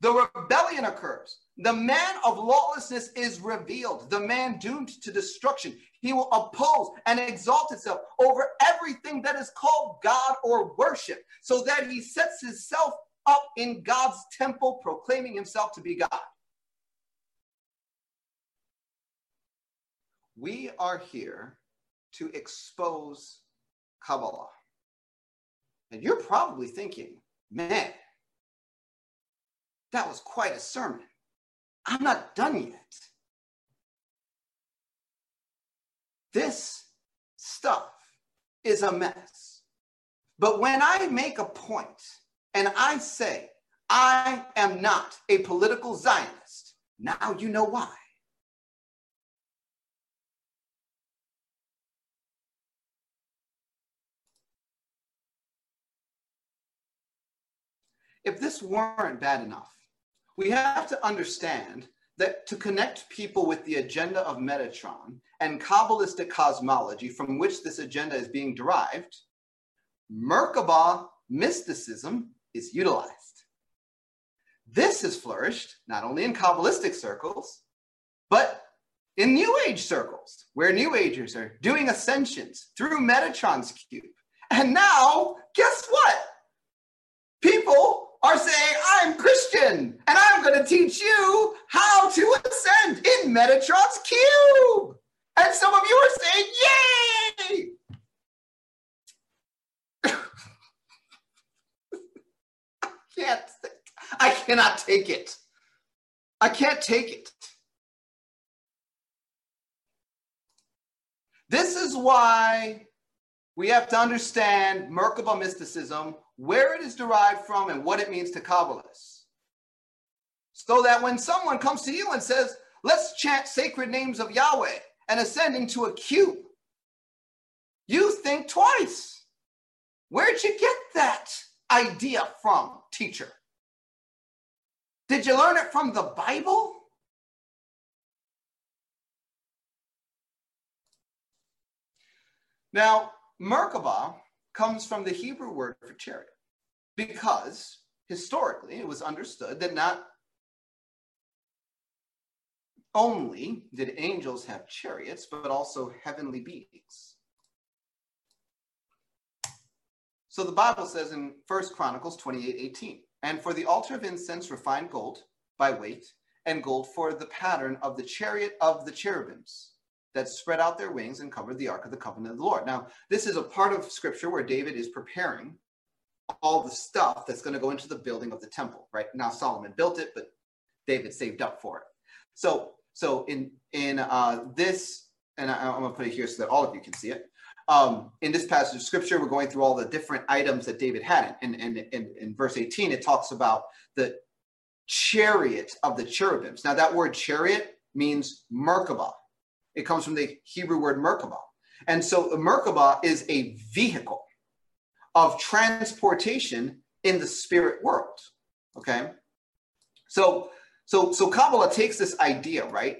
The rebellion occurs. The man of lawlessness is revealed, the man doomed to destruction. He will oppose and exalt himself over everything that is called God or worship, so that he sets himself up in God's temple, proclaiming himself to be God. We are here to expose Kabbalah. And you're probably thinking, man, that was quite a sermon. I'm not done yet. This stuff is a mess. But when I make a point and I say, I am not a political Zionist, now you know why. If this weren't bad enough, we have to understand that to connect people with the agenda of Metatron and Kabbalistic cosmology from which this agenda is being derived, Merkabah mysticism is utilized. This has flourished not only in Kabbalistic circles, but in New Age circles, where New Agers are doing ascensions through Metatron's cube. And now, guess what? People are saying, I'm Christian, and I'm going to teach you how to ascend in Metatron's cube. And some of you are saying, yay! I cannot take it. I can't take it. This is why we have to understand Merkabah mysticism, where it is derived from and what it means to Kabbalists. So that when someone comes to you and says, let's chant sacred names of Yahweh and ascend into a cube, you think twice. Where'd you get that idea from, teacher? Did you learn it from the Bible? Now, Merkabah comes from the Hebrew word for chariot, because historically it was understood that not only did angels have chariots, but also heavenly beings. So the Bible says in 1 Chronicles 28:18, and for the altar of incense refined gold by weight, and gold for the pattern of the chariot of the cherubims, that spread out their wings and covered the Ark of the Covenant of the Lord. Now, this is a part of Scripture where David is preparing all the stuff that's going to go into the building of the temple, right? Now, Solomon built it, but David saved up for it. So in this, and I'm going to put it here so that all of you can see it. In this passage of Scripture, we're going through all the different items that David had. And in verse 18, it talks about the chariot of the cherubims. Now, that word chariot means Merkabah. It comes from the Hebrew word Merkabah. And so Merkabah is a vehicle of transportation in the spirit world, okay? So Kabbalah takes this idea, right?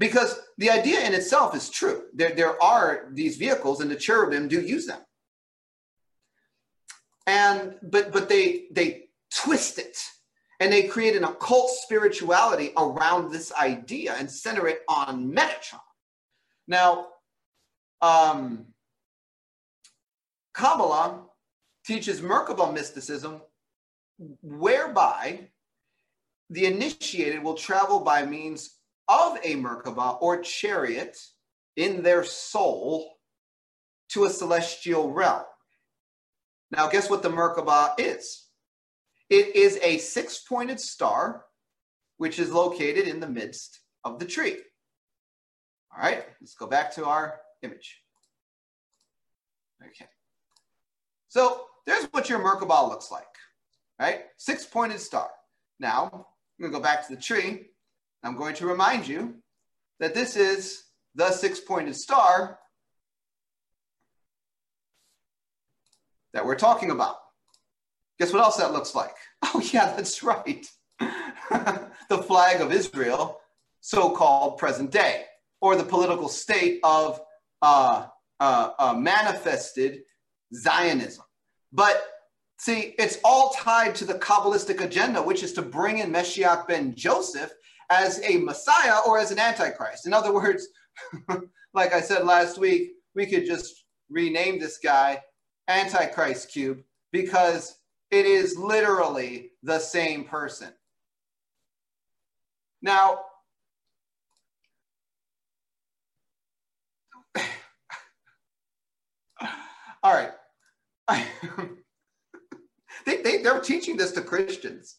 Because the idea in itself is true. There are these vehicles, and the cherubim do use them. But they twist it, and they create an occult spirituality around this idea and center it on Metatron. Now, Kabbalah teaches Merkabah mysticism, whereby the initiated will travel by means of a Merkabah or chariot in their soul to a celestial realm. Now, guess what the Merkabah is? It is a six-pointed star, which is located in the midst of the tree. All right, let's go back to our image. Okay. So there's what your Merkabah looks like, right? Six-pointed star. Now, I'm going to go back to the tree. I'm going to remind you that this is the six-pointed star that we're talking about. Guess what else that looks like? Oh, yeah, that's right. The flag of Israel, so-called present day, or the political state of manifested Zionism. But see, it's all tied to the Kabbalistic agenda, which is to bring in Meshiach ben Yosef as a Messiah or as an Antichrist. In other words, like I said last week, we could just rename this guy Antichrist Cube, because it is literally the same person. Now, all right. They're teaching this to Christians,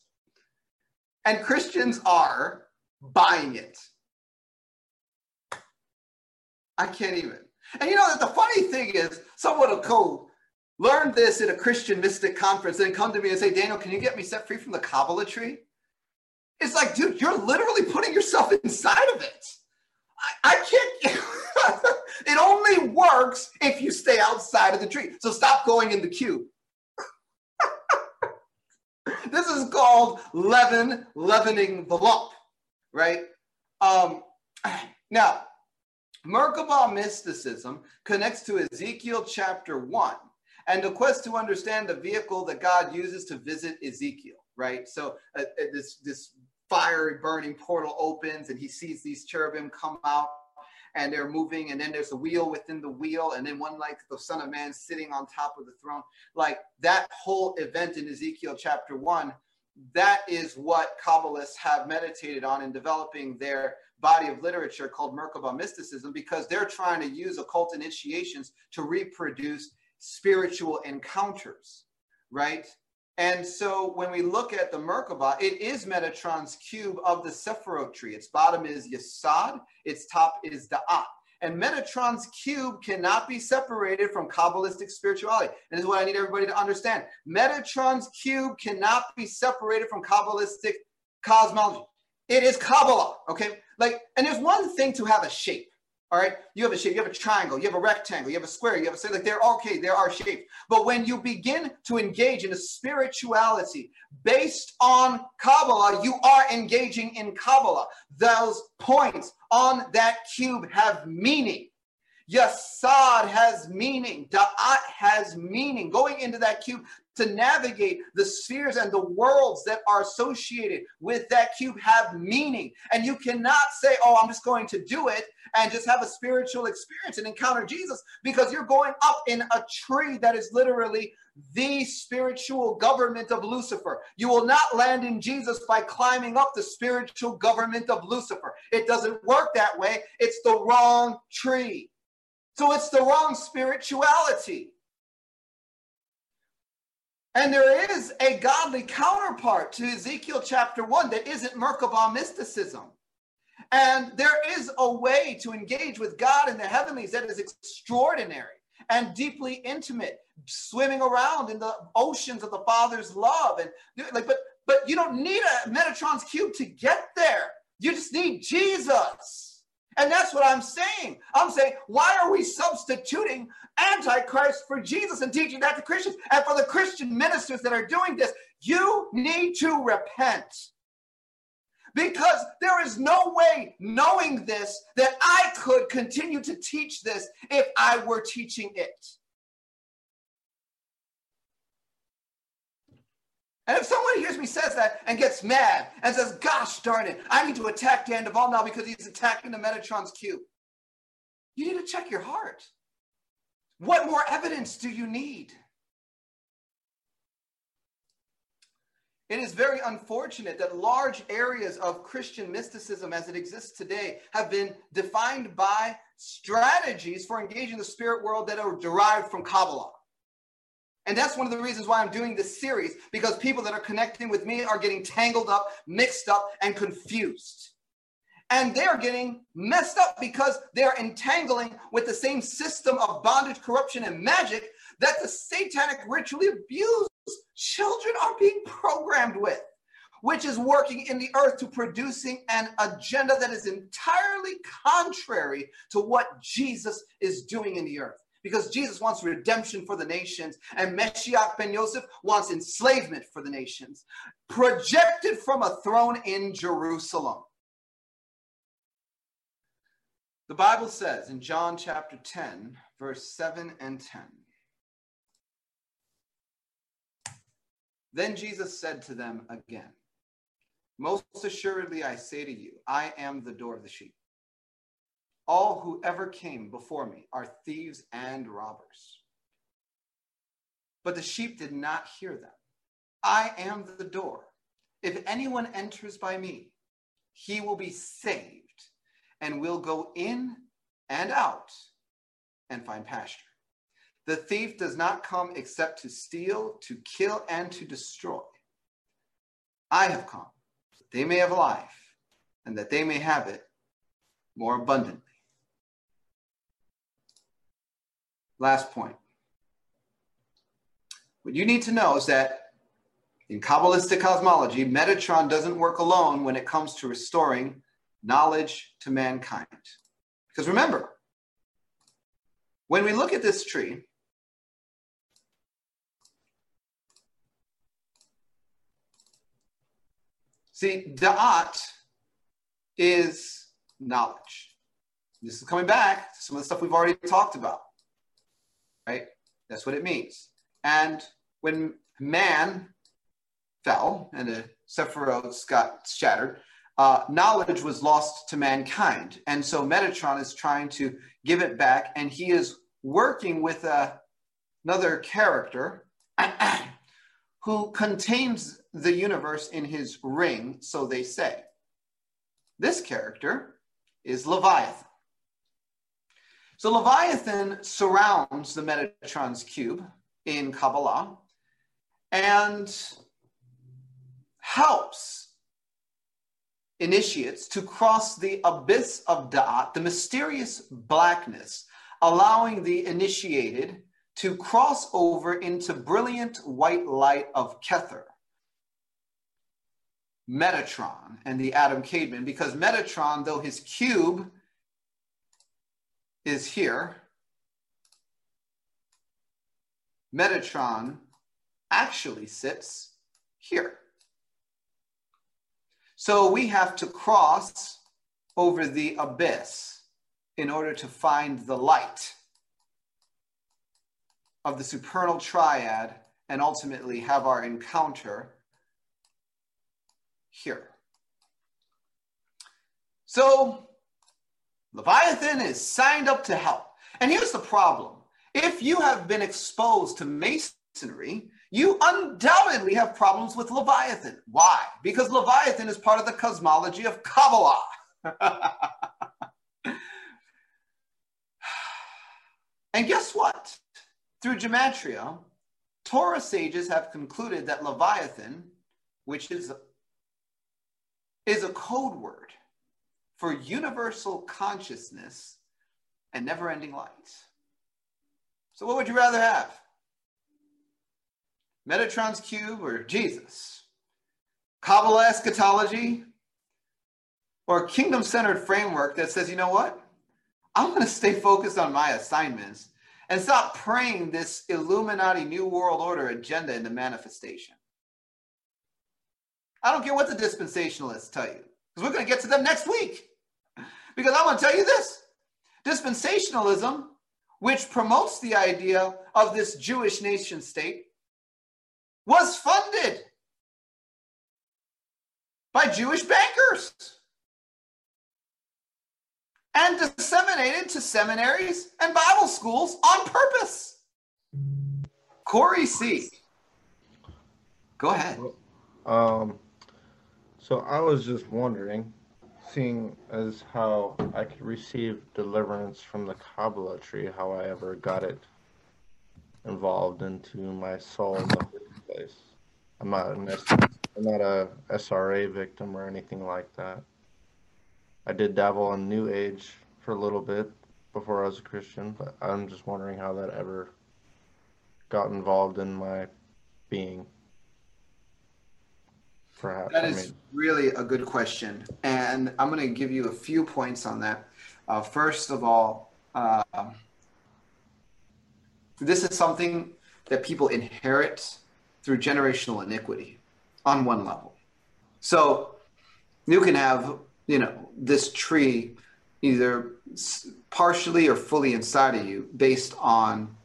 and Christians are buying it. I can't even. And you know that the funny thing is, someone will go learn this at a Christian mystic conference and come to me and say, Daniel, can you get me set free from the Kabbalah tree? It's like, dude, you're literally putting yourself inside of it. I can't. It only works if you stay outside of the tree. So stop going in the cube. This is called leavening the lump, right? Now, Merkabah mysticism connects to Ezekiel chapter 1 and the quest to understand the vehicle that God uses to visit Ezekiel, right? So this fiery burning portal opens and he sees these cherubim come out and they're moving, and then there's a wheel within the wheel, and then one like the Son of Man sitting on top of the throne. Like that whole event in Ezekiel chapter 1, that is what Kabbalists have meditated on in developing their body of literature called Merkabah mysticism, because they're trying to use occult initiations to reproduce spiritual encounters, right? And so when we look at the Merkabah, it is Metatron's cube of the Sephiroth tree. Its bottom is Yesod, its top is Da'at. And Metatron's cube cannot be separated from Kabbalistic spirituality. And this is what I need everybody to understand. Metatron's cube cannot be separated from Kabbalistic cosmology. It is Kabbalah, okay? Like, and there's one thing to have a shape. All right, you have a shape, you have a triangle, you have a rectangle, you have a square, you have a circle, like they're okay, there are shapes. But when you begin to engage in a spirituality based on Kabbalah, you are engaging in Kabbalah. Those points on that cube have meaning. Yesod has meaning, Da'at has meaning. Going into that cube to navigate the spheres and the worlds that are associated with that cube have meaning. And you cannot say, oh, I'm just going to do it and just have a spiritual experience and encounter Jesus, because you're going up in a tree that is literally the spiritual government of Lucifer. You will not land in Jesus by climbing up the spiritual government of Lucifer. It doesn't work that way. It's the wrong tree. So it's the wrong spirituality. And there is a godly counterpart to Ezekiel chapter 1 that isn't Merkabah mysticism. And there is a way to engage with God in the heavenlies that is extraordinary and deeply intimate, swimming around in the oceans of the Father's love. And like, but you don't need a Metatron's cube to get there. You just need Jesus. And that's what I'm saying. I'm saying, why are we substituting Antichrist for Jesus and teaching that to Christians? And for the Christian ministers that are doing this, you need to repent. Because there is no way, knowing this, that I could continue to teach this if I were teaching it. And if someone hears me says that and gets mad and says, gosh darn it, I need to attack Dan Duvall now because he's attacking the Metatron's cube. You need to check your heart. What more evidence do you need? It is very unfortunate that large areas of Christian mysticism as it exists today have been defined by strategies for engaging the spirit world that are derived from Kabbalah. And that's one of the reasons why I'm doing this series, because people that are connecting with me are getting tangled up, mixed up, and confused. And they're getting messed up because they're entangling with the same system of bondage, corruption, and magic that the satanic ritually abused children are being programmed with, which is working in the earth to producing an agenda that is entirely contrary to what Jesus is doing in the earth. Because Jesus wants redemption for the nations, and Meshiach ben Yosef wants enslavement for the nations, projected from a throne in Jerusalem. The Bible says in John chapter 10, verse 7 and 10, "Then Jesus said to them again, 'Most assuredly I say to you, I am the door of the sheep. All who ever came before me are thieves and robbers, but the sheep did not hear them. I am the door. If anyone enters by me, he will be saved and will go in and out and find pasture. The thief does not come except to steal, to kill, and to destroy. I have come that they may have life, and that they may have it more abundantly.'" Last point. What you need to know is that in Kabbalistic cosmology, Metatron doesn't work alone when it comes to restoring knowledge to mankind. Because remember, when we look at this tree, see, Da'at is knowledge. This is coming back to some of the stuff we've already talked about, right? That's what it means. And when man fell and the Sephiroth got shattered, knowledge was lost to mankind. And so Metatron is trying to give it back, and he is working with another character who contains the universe in his ring, so they say. This character is Leviathan. So Leviathan surrounds the Metatron's cube in Kabbalah and helps initiates to cross the abyss of Da'at, the mysterious blackness, allowing the initiated to cross over into brilliant white light of Keter, Metatron, and the Adam Kadmon, because Metatron, though his cube is here, Metatron actually sits here. So we have to cross over the abyss in order to find the light of the supernal triad and ultimately have our encounter here. So Leviathan is signed up to help. And here's the problem. If you have been exposed to masonry, you undoubtedly have problems with Leviathan. Why? Because Leviathan is part of the cosmology of Kabbalah. And guess what? Through Gematria, Torah sages have concluded that Leviathan, which is a code word for universal consciousness and never-ending light. So what would you rather have? Metatron's cube or Jesus, Kabbalah eschatology, or a kingdom-centered framework that says, you know what? I'm going to stay focused on my assignments and stop praying this Illuminati New World Order agenda into manifestation. I don't care what the dispensationalists tell you, because we're going to get to them next week. Because I'm going to tell you this, dispensationalism, which promotes the idea of this Jewish nation state, was funded by Jewish bankers and disseminated to seminaries and Bible schools on purpose. Corey C. Go ahead. So I was just wondering, seeing as how I could receive deliverance from the Kabbalah tree, how I ever got it involved into my soul in the first place. I'm not a SRA victim or anything like that. I did dabble in New Age for a little bit before I was a Christian, but I'm just wondering how that ever got involved in my being. Perhaps. That is really a good question, and I'm going to give you a few points on that. First of all, this is something that people inherit through generational iniquity on one level. So you can have, you know, this tree either partially or fully inside of you based on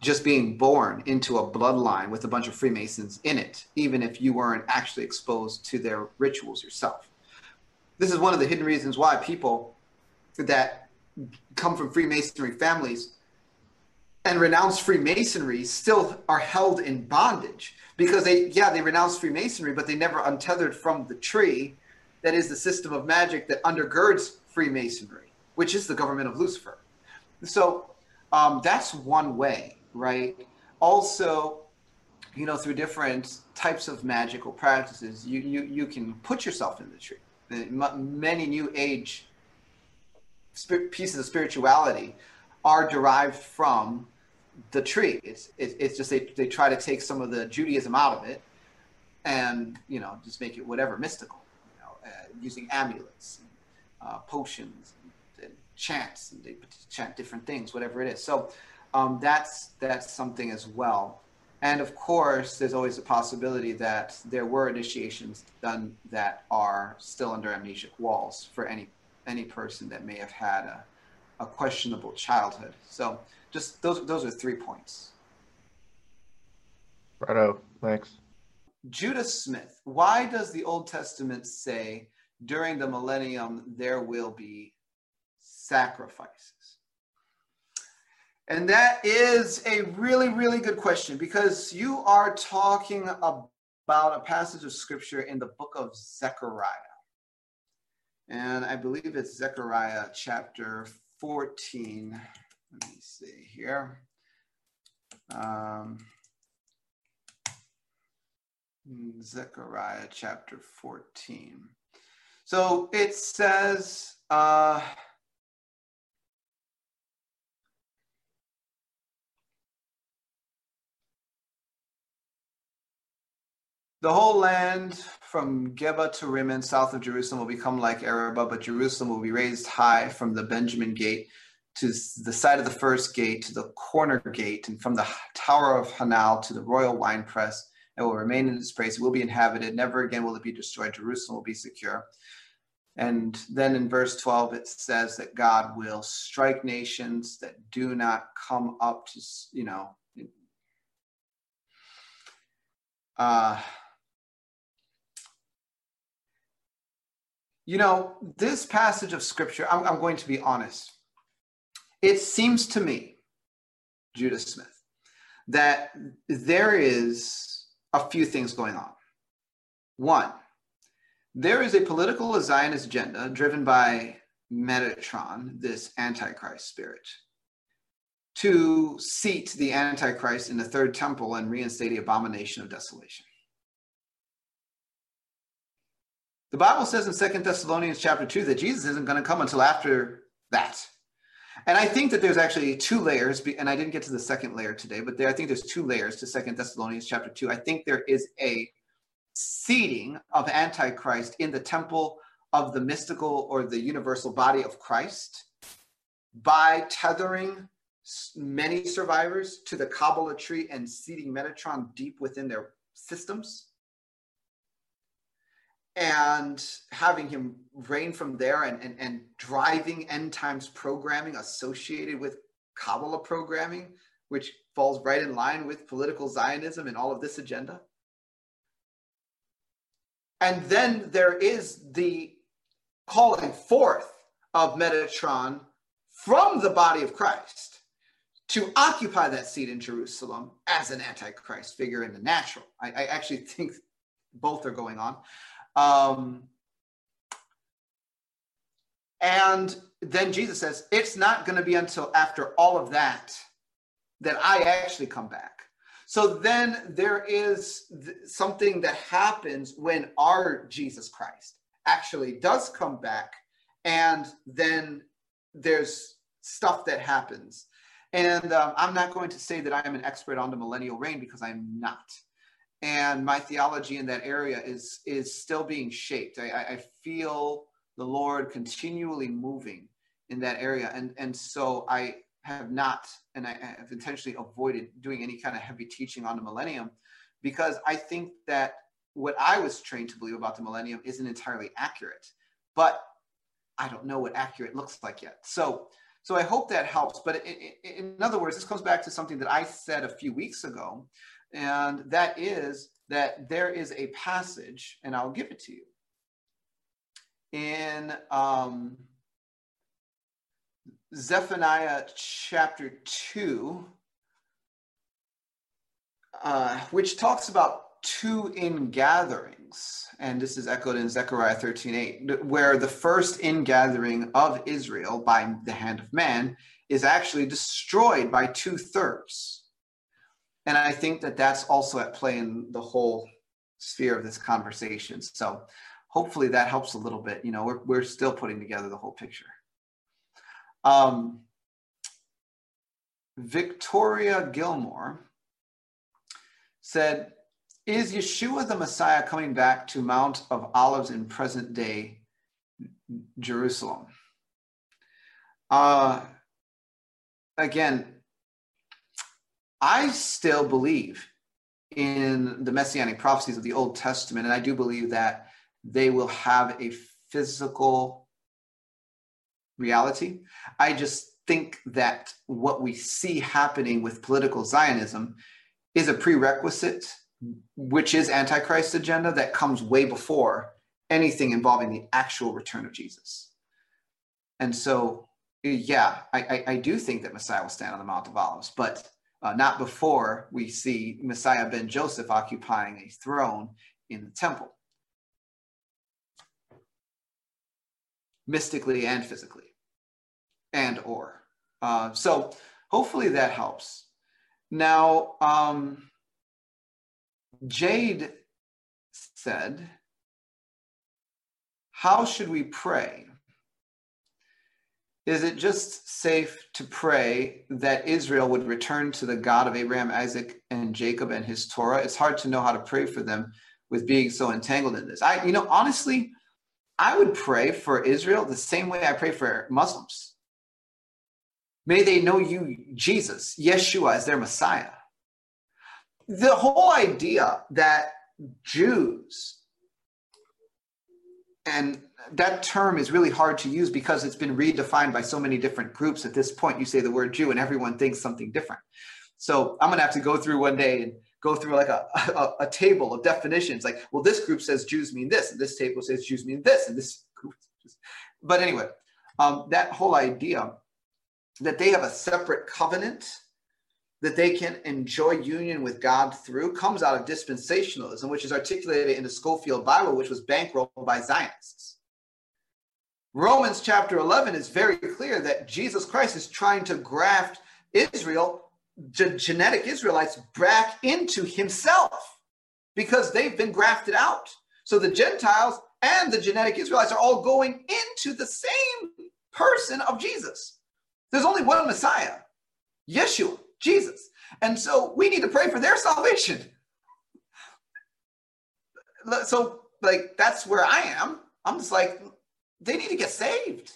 just being born into a bloodline with a bunch of Freemasons in it, even if you weren't actually exposed to their rituals yourself. This is one of the hidden reasons why people that come from Freemasonry families and renounce Freemasonry still are held in bondage, because they renounced Freemasonry, but they never untethered from the tree that is the system of magic that undergirds Freemasonry, which is the government of Lucifer. So that's one way. Right. Also, you know, through different types of magical practices, you can put yourself in the tree. Many New Age pieces of spirituality are derived from the tree. It's just they try to take some of the Judaism out of it, and you know, just make it whatever mystical, you know, using amulets, and, potions, and chants, and they chant different things, whatever it is. So. That's something as well. And of course, there's always a possibility that there were initiations done that are still under amnesic walls for any person that may have had a questionable childhood. So just those are 3 points. Righto, thanks. Judah Smith, why does the Old Testament say during the millennium there will be sacrifices? And that is a really, really good question, because you are talking about a passage of scripture in the book of Zechariah. And I believe it's Zechariah chapter 14. Let me see here. Zechariah chapter 14. So it says... The whole land from Geba to Rimmon, south of Jerusalem, will become like Arabah, but Jerusalem will be raised high from the Benjamin gate to the side of the first gate to the corner gate, and from the tower of Hanal to the royal winepress, and will remain in its place. It will be inhabited. Never again will it be destroyed. Jerusalem will be secure. And then in verse 12, it says that God will strike nations that do not come up to, you know, you know, this passage of scripture, I'm going to be honest. It seems to me, Judah Smith, that there is a few things going on. One, there is a political Zionist agenda driven by Metatron, this Antichrist spirit, to seat the Antichrist in the third temple and reinstate the abomination of desolation. The Bible says in 2 Thessalonians chapter 2 that Jesus isn't going to come until after that. And I think that there's actually two layers, and I didn't get to the second layer today, but I think there's two layers to 2 Thessalonians chapter 2. I think there is a seating of Antichrist in the temple of the mystical or the universal body of Christ by tethering many survivors to the Kabbalah tree and seating Metatron deep within their systems, and having him reign from there and driving end times programming associated with Kabbalah programming, which falls right in line with political Zionism and all of this agenda. And then there is the calling forth of Metatron from the body of Christ to occupy that seat in Jerusalem as an Antichrist figure in the natural. I actually think both are going on. And then Jesus says, it's not going to be until after all of that, that I actually come back. So then there is something that happens when our Jesus Christ actually does come back. And then there's stuff that happens. And I'm not going to say that I am an expert on the millennial reign, because I'm not. And my theology in that area is still being shaped. I feel the Lord continually moving in that area. And so I have not, and I have intentionally avoided doing any kind of heavy teaching on the millennium, because I think that what I was trained to believe about the millennium isn't entirely accurate, but I don't know what accurate looks like yet. So I hope that helps. But in other words, this comes back to something that I said a few weeks ago, and that is that there is a passage, and I'll give it to you, in Zephaniah chapter 2, which talks about two ingatherings. And this is echoed in Zechariah 13:8, where the first ingathering of Israel by the hand of man is actually destroyed by 2/3. And I think that that's also at play in the whole sphere of this conversation. So hopefully that helps a little bit. You know, we're still putting together the whole picture. Victoria Gilmore said, is Yeshua the Messiah coming back to Mount of Olives in present day Jerusalem? Again, I still believe in the messianic prophecies of the Old Testament, and I do believe that they will have a physical reality. I just think that what we see happening with political Zionism is a prerequisite, which is Antichrist's agenda that comes way before anything involving the actual return of Jesus. And so, yeah, I do think that Messiah will stand on the Mount of Olives, but not before we see Meshiach ben Yosef occupying a throne in the temple, mystically and physically. So hopefully that helps. Now, Jade said, how should we pray? Is it just safe to pray that Israel would return to the God of Abraham, Isaac, and Jacob and his Torah? It's hard to know how to pray for them with being so entangled in this. You know, honestly, I would pray for Israel the same way I pray for Muslims. May they know you, Jesus, Yeshua, as their Messiah. The whole idea that Jews, and that term is really hard to use because it's been redefined by so many different groups. At this point, you say the word Jew and everyone thinks something different. So I'm going to have to go through one day and go through like a table of definitions. Like, well, this group says Jews mean this, and this table says Jews mean this, and this group. But anyway, that whole idea that they have a separate covenant that they can enjoy union with God through comes out of dispensationalism, which is articulated in the Schofield Bible, which was bankrolled by Zionists. Romans chapter 11 is very clear that Jesus Christ is trying to graft Israel, genetic Israelites, back into himself because they've been grafted out. So the Gentiles and the genetic Israelites are all going into the same person of Jesus. There's only one Messiah, Yeshua, Jesus. And so we need to pray for their salvation. So, like, that's where I am. I'm just like, they need to get saved.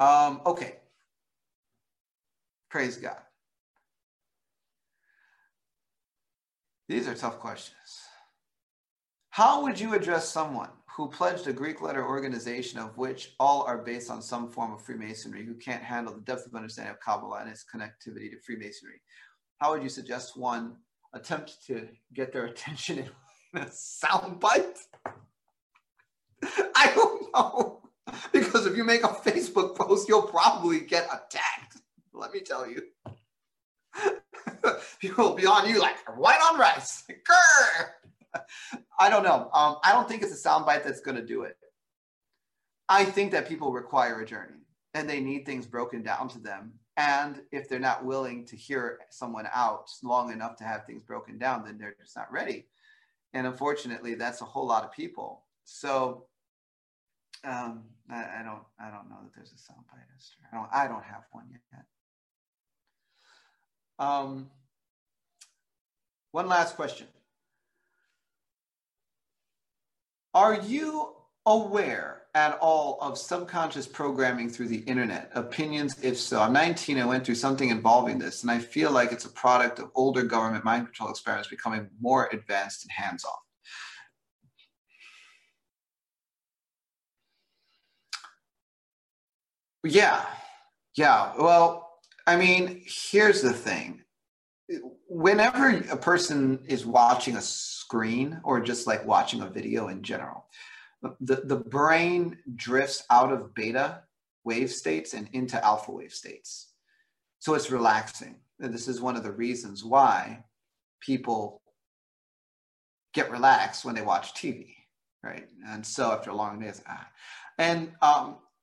Okay. Praise God. These are tough questions. How would you address someone who pledged a Greek letter organization of which all are based on some form of Freemasonry, who can't handle the depth of understanding of Kabbalah and its connectivity to Freemasonry? How would you suggest one attempt to get their attention in a soundbite? I don't know, because if you make a Facebook post, you'll probably get attacked. Let me tell you. people beyond you like white on rice. Grr! I don't know. I don't think it's a soundbite that's going to do it. I think that people require a journey and they need things broken down to them. And if they're not willing to hear someone out long enough to have things broken down, then they're just not ready. And unfortunately, that's a whole lot of people. So I don't know that there's a soundbite, Esther. I don't have one yet. One last question. Are you aware at all of subconscious programming through the internet? Opinions, if so. I'm 19, I went through something involving this, and I feel like it's a product of older government mind control experiments becoming more advanced and hands-off. Yeah. Well, I mean, here's the thing. Whenever a person is watching a screen or just like watching a video in general, the brain drifts out of beta wave states and into alpha wave states. So it's relaxing. And this is one of the reasons why people get relaxed when they watch TV, right? And so after a long day, it's And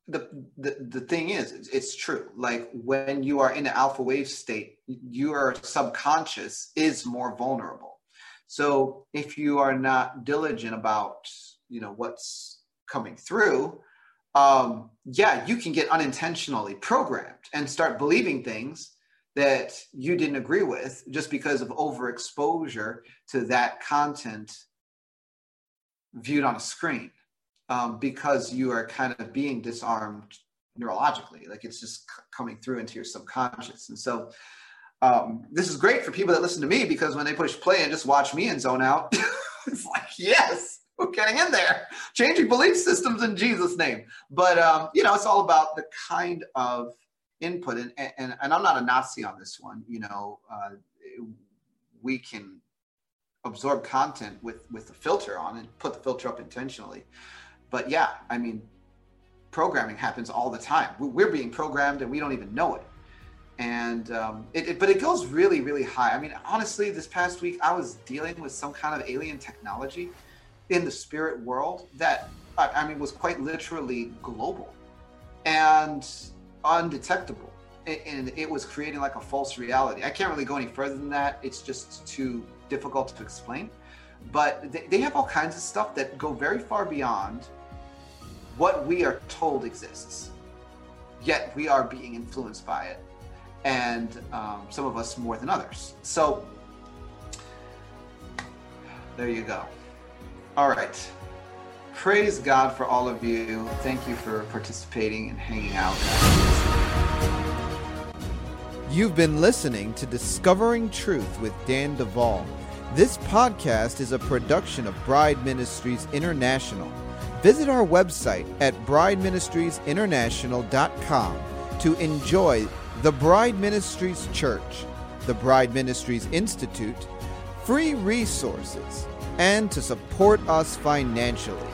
the thing is, it's true. Like when you are in the alpha wave state, your subconscious is more vulnerable. So if you are not diligent about, you know, what's coming through, yeah, you can get unintentionally programmed and start believing things that you didn't agree with just because of overexposure to that content viewed on a screen. Because you are kind of being disarmed neurologically, like it's just coming through into your subconscious. And so this is great for people that listen to me, because when they push play and just watch me and zone out, it's like, yes, we're getting in there, changing belief systems in Jesus' name. But, you know, it's all about the kind of input. And I'm not a Nazi on this one. You know, we can absorb content with the filter on and put the filter up intentionally. But yeah, I mean, programming happens all the time. We're being programmed and we don't even know it. And but it goes really, really high. I mean, honestly, this past week, I was dealing with some kind of alien technology in the spirit world that, I mean, was quite literally global and undetectable. And it was creating like a false reality. I can't really go any further than that. It's just too difficult to explain. But they have all kinds of stuff that go very far beyond what we are told exists. Yet we are being influenced by it, and some of us more than others. So there you go. All right. Praise God for all of you. Thank you for participating and hanging out. You've been listening to Discovering Truth with Dan Duvall. This podcast is a production of Bride Ministries International. Visit our website at brideministriesinternational.com to enjoy the Bride Ministries Church, the Bride Ministries Institute, free resources, and to support us financially.